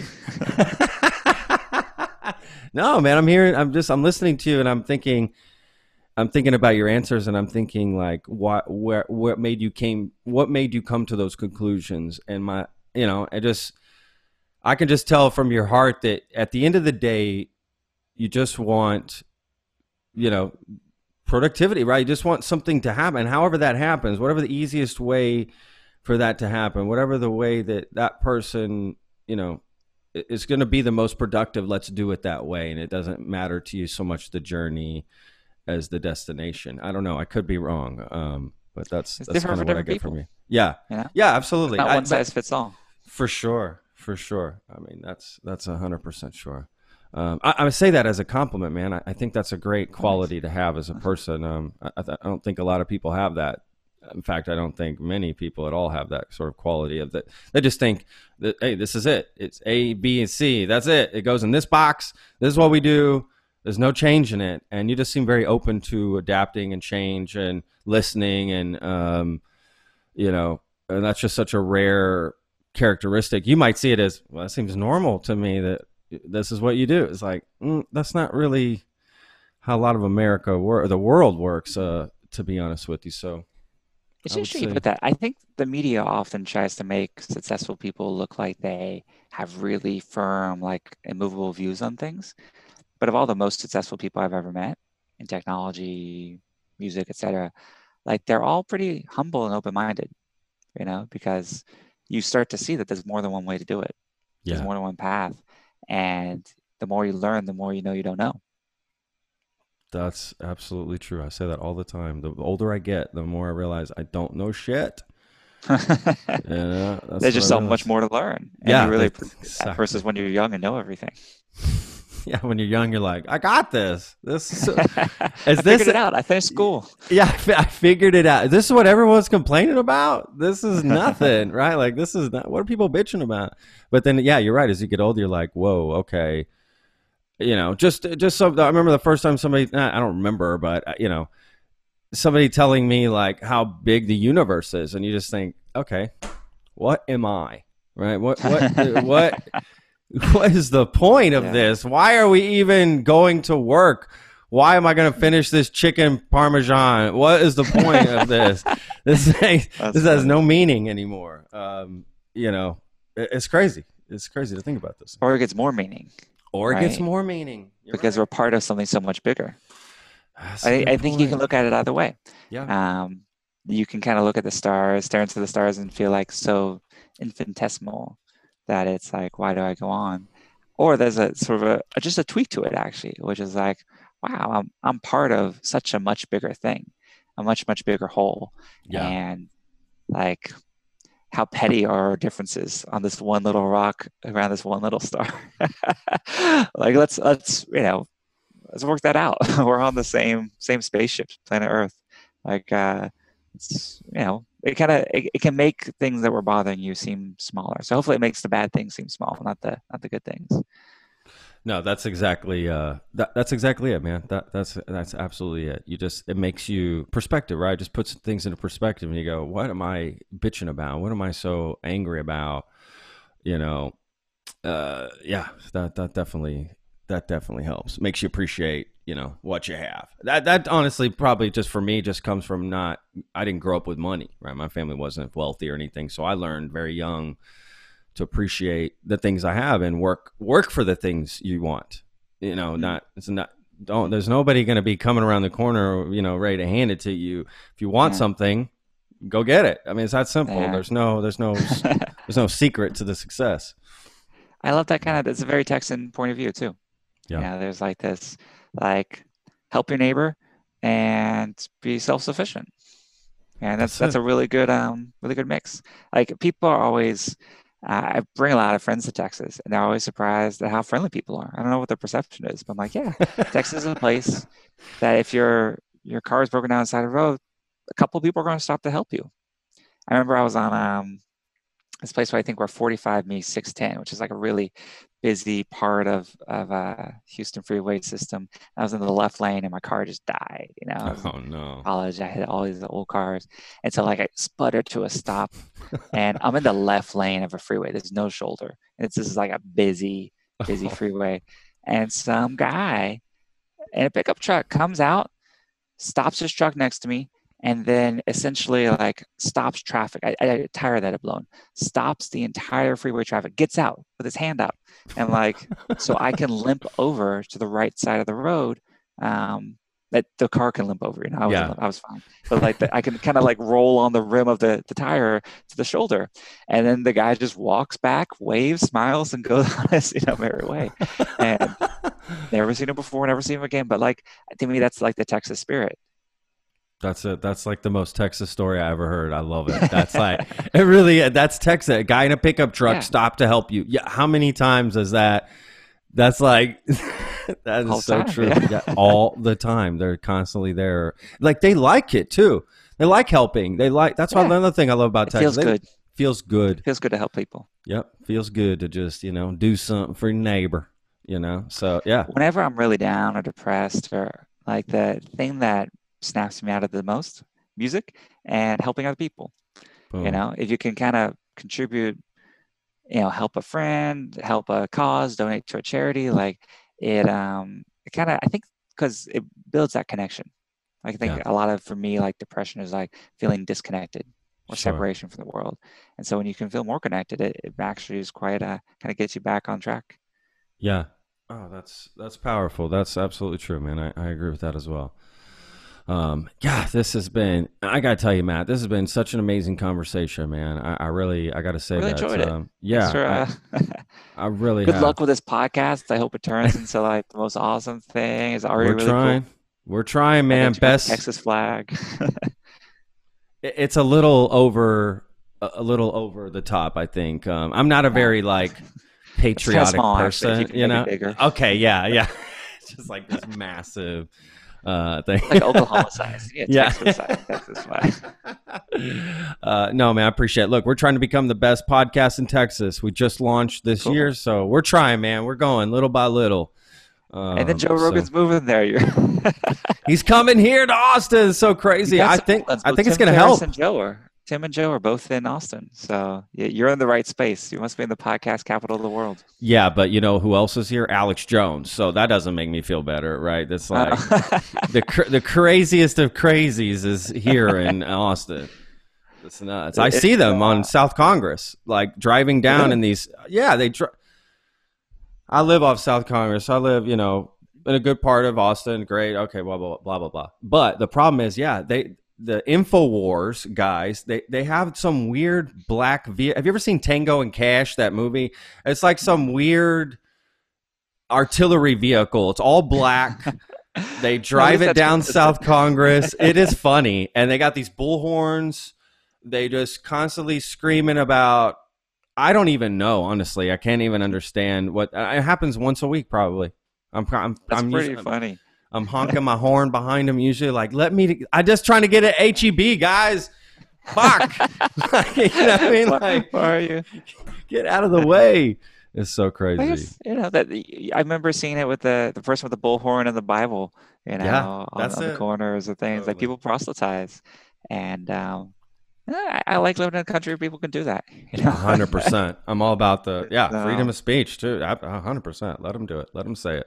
No, man, I'm hearing. I'm just. I'm listening to you, and I'm thinking. I'm thinking about your answers, and I'm thinking like, what, where, what made you came, what made you come to those conclusions? And my, you know, I just, I can just tell from your heart that at the end of the day, you just want, you know. Productivity, right? You just want something to happen. However that happens, whatever the easiest way for that to happen, whatever the way that that person, you know, is going to be the most productive, let's do it that way. And it doesn't matter to you so much the journey as the destination. I don't know. I could be wrong. Um, but that's, it's that's kind of what I get people. From you. Yeah. You know? Yeah, absolutely. It's not one I, size fits all. For sure. For sure. I mean, that's, that's a hundred percent sure. Um, I, I would say that as a compliment, man. I, I think that's a great quality to have as a person. Um, I, I don't think a lot of people have that. In fact, I don't think many people at all have that sort of quality of that. They just think that, hey, this is it. It's A, B, and C. That's it. It goes in this box. This is what we do. There's no change in it. And you just seem very open to adapting and change and listening. And, um, you know, and that's just such a rare characteristic. You might see it as, well, that seems normal to me that, this is what you do. It's like, mm, that's not really how a lot of America wor- or the world works, uh, to be honest with you. So it's interesting you put that. I think the media often tries to make successful people look like they have really firm, like immovable views on things. But of all the most successful people I've ever met in technology, music, et cetera, like they're all pretty humble and open-minded, you know, because you start to see that there's more than one way to do it. There's yeah. more than one path. And the more you learn, the more you know you don't know. That's absolutely true. I say that all the time. The older I get, the more I realize I don't know shit. Yeah, there's just so much more to learn. And yeah, you really exactly. versus when you're young and know everything. Yeah, when you're young, you're like, I got this. This is, is I figured this, it out. I finished school. Yeah, I, I figured it out. This is what everyone's complaining about. This is nothing, right? Like, this is not. What are people bitching about? But then, yeah, you're right. As you get older, you're like, whoa, okay. You know, just just so I remember the first time somebody. I don't remember, but you know, somebody telling me like how big the universe is, and you just think, okay, what am I? Right? What what what? What is the point of yeah. this? Why are we even going to work? Why am I going to finish this chicken parmesan? What is the point of this? This thing, this has no meaning anymore. Um, you know, it, it's crazy. It's crazy to think about this. Or it gets more meaning. Or it right? gets more meaning. You're because right. we're part of something so much bigger. I, I think you can look at it either way. Yeah. Um, you can kind of look at the stars, stare into the stars and feel like so infinitesimal. That it's like, why do I go on? Or there's a sort of a just a tweak to it actually, which is like, wow, I'm I'm part of such a much bigger thing, a much much bigger whole, yeah. and like how petty are our differences on this one little rock around this one little star? Like let's let's you know let's work that out. We're on the same same spaceship, planet Earth. Like uh, it's you know. It kind of it, it can make things that were bothering you seem smaller. So hopefully, it makes the bad things seem small, not the not the good things. No, that's exactly uh, that, that's exactly it, man. That that's that's absolutely it. You just it makes you perspective, right? Just puts things into perspective, and you go, "What am I bitching about? What am I so angry about?" You know, uh, yeah, that that definitely that definitely helps. Makes you appreciate. You know, what you have. That that honestly probably just for me just comes from not, I didn't grow up with money, right? My family wasn't wealthy or anything. So I learned very young to appreciate the things I have and work work for the things you want. You know, not, it's not, don't, there's nobody going to be coming around the corner, you know, ready to hand it to you. If you want yeah. something, go get it. I mean, it's that simple. Yeah. There's no, there's no, there's no secret to the success. I love that kind of, it's a very Texan point of view too. Yeah. You know, there's like this, like help your neighbor and be self-sufficient. And that's that's, that's a really good um really good mix. Like, people are always uh, I bring a lot of friends to Texas, and they're always surprised at how friendly people are. I don't know what their perception is, but I'm like, yeah, Texas is a place that if your your car is broken down on the side of the road, a couple of people are going to stop to help you. I remember I was on um this place where I think we're forty-five, maybe six ten, which is like a really busy part of of uh, Houston freeway system. I was in the left lane and my car just died. You know, I was oh, no. in college, I had all these old cars, and so like I sputtered to a stop, and I'm in the left lane of a freeway. There's no shoulder. And it's this is like a busy, busy freeway, and some guy in a pickup truck comes out, stops his truck next to me, and then essentially like stops traffic. I, I had a tire that had blown. Stops the entire freeway traffic, gets out with his hand out. And like, so I can limp over to the right side of the road. Um, that the car can limp over, you know, I was, yeah. I was fine. But like the, I can kind of like roll on the rim of the, the tire to the shoulder. And then the guy just walks back, waves, smiles, and goes on his, you know, merry way. And never seen him before, never seen him again. But like, to me, that's like the Texas spirit. That's it. That's like the most Texas story I ever heard. I love it. That's like, it really, that's Texas. A guy in a pickup truck yeah. stopped to help you. Yeah. How many times is that? That's like, that is all so time, true. Yeah. Yeah, all the time. They're constantly there. Like, they like it too. They like helping. They like, that's yeah. why another thing I love about it Texas. Feels they, good. Feels good. It feels good to help people. Yep. Feels good to just, you know, do something for your neighbor, you know? So yeah. Whenever I'm really down or depressed, or like the thing that snaps me out of the most, music and helping other people. Boom. You know, if you can kind of contribute, you know, help a friend, help a cause, donate to a charity, like it um it kind of, I think, because it builds that connection. Like, I think yeah. a lot of, for me, like depression is like feeling disconnected or sure. separation from the world. And so when you can feel more connected, it, it actually is quite a kind of gets you back on track. Yeah. Oh, that's that's powerful. That's absolutely true, man. I, I agree with that as well. Um, yeah, this has been, I gotta tell you, Matt, this has been such an amazing conversation, man. I, I really, I gotta say really that. Enjoyed it. Um, yeah. For, uh, I, I really Good have. luck with this podcast. I hope it turns into like the most awesome thing. It's already We're really trying. Cool. We're trying, man. Best Texas flag. it, it's a little over, a little over the top, I think. Um, I'm not a very like patriotic small, person, you, you know? Okay. Yeah. Yeah. It's just like this massive uh thing. Like Oklahoma size. Yeah, yeah. Texas size. Texas size. Uh no, man, I appreciate it. Look, we're trying to become the best podcast in Texas. We just launched this cool. year, so we're trying, man. We're going little by little. Um, and then Joe Rogan's so. moving there. You're he's coming here to Austin. It's so crazy. I think I think Tim it's gonna Harris help. And Joe are, Tim and Joe are both in Austin. So yeah, you're in the right space. You must be in the podcast capital of the world. Yeah, but you know who else is here? Alex Jones. So that doesn't make me feel better, right? That's like the cr- the craziest of crazies is here in Austin. It's nuts. I see them on South Congress, like driving down in these. Yeah, they. Dr- I live off South Congress. I live, you know, in a good part of Austin. Great. Okay. Blah blah blah blah blah. But the problem is, yeah, they. The InfoWars guys, they, they have some weird black vehicle. Have you ever seen Tango and Cash, that movie? It's like some weird artillery vehicle. It's all black. They drive it down South Congress. It is funny. And they got these bullhorns. They just constantly screaming about, I don't even know, honestly. I can't even understand what it happens once a week, probably. I'm, I'm, That's I'm pretty usually, funny. I'm honking my horn behind him usually, like, let me, to, I just trying to get an H E B, guys. Fuck. Like, you know what I mean? Like, where are you? Get out of the way. It's so crazy. I guess, you know, that I remember seeing it with the, the person with the bullhorn and the Bible, you know, yeah, on, that's on the corners of things. Totally. Like, people proselytize. And um, I, I like living in a country where people can do that. You know? one hundred percent. I'm all about the, yeah, so, freedom of speech, too. one hundred percent. Let them do it. Let them say it.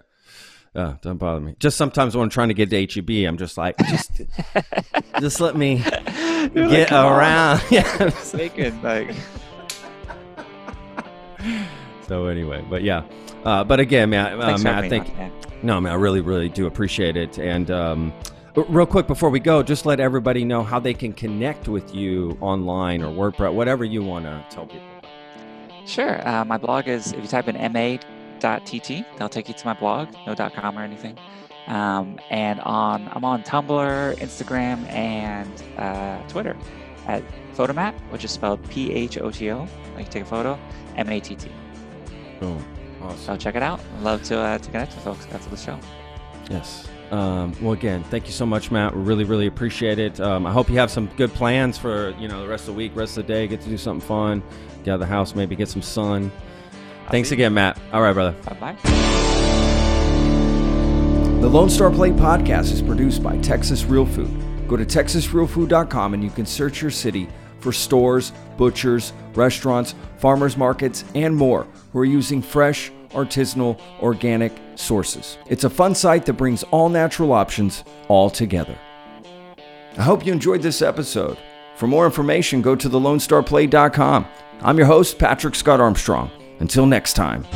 Uh, don't bother me. Just sometimes when I'm trying to get to H E B, I'm just like, just, just let me You're get like, around. Yeah, I'm thinking like. So anyway, but yeah, uh, but again, man, uh, man I think, on, yeah. no, man, I really, really do appreciate it. And um, real quick before we go, just let everybody know how they can connect with you online or WordPress, whatever you want to tell people. Sure, uh, my blog is, if you type in M A dot T T, that'll take you to my blog, no dot com or anything. Um, and on I'm on Tumblr, Instagram, and uh, Twitter at Photomat, which is spelled P H O T O, like take a photo, M A T T. Boom. Awesome. So check it out. I'd love to, uh, to connect with folks after the show. Yes. Um, well, again, thank you so much, Matt. We really, really appreciate it. Um, I hope you have some good plans for, you know, the rest of the week, rest of the day. Get to do something fun. Get out of the house, maybe get some sun. I'll Thanks again, Matt. All right, brother. Bye-bye. The Lone Star Plate podcast is produced by Texas Real Food. Go to texas real food dot com and you can search your city for stores, butchers, restaurants, farmers markets, and more who are using fresh, artisanal, organic sources. It's a fun site that brings all natural options all together. I hope you enjoyed this episode. For more information, go to the lone star plate dot com. I'm your host, Patrick Scott Armstrong. Until next time.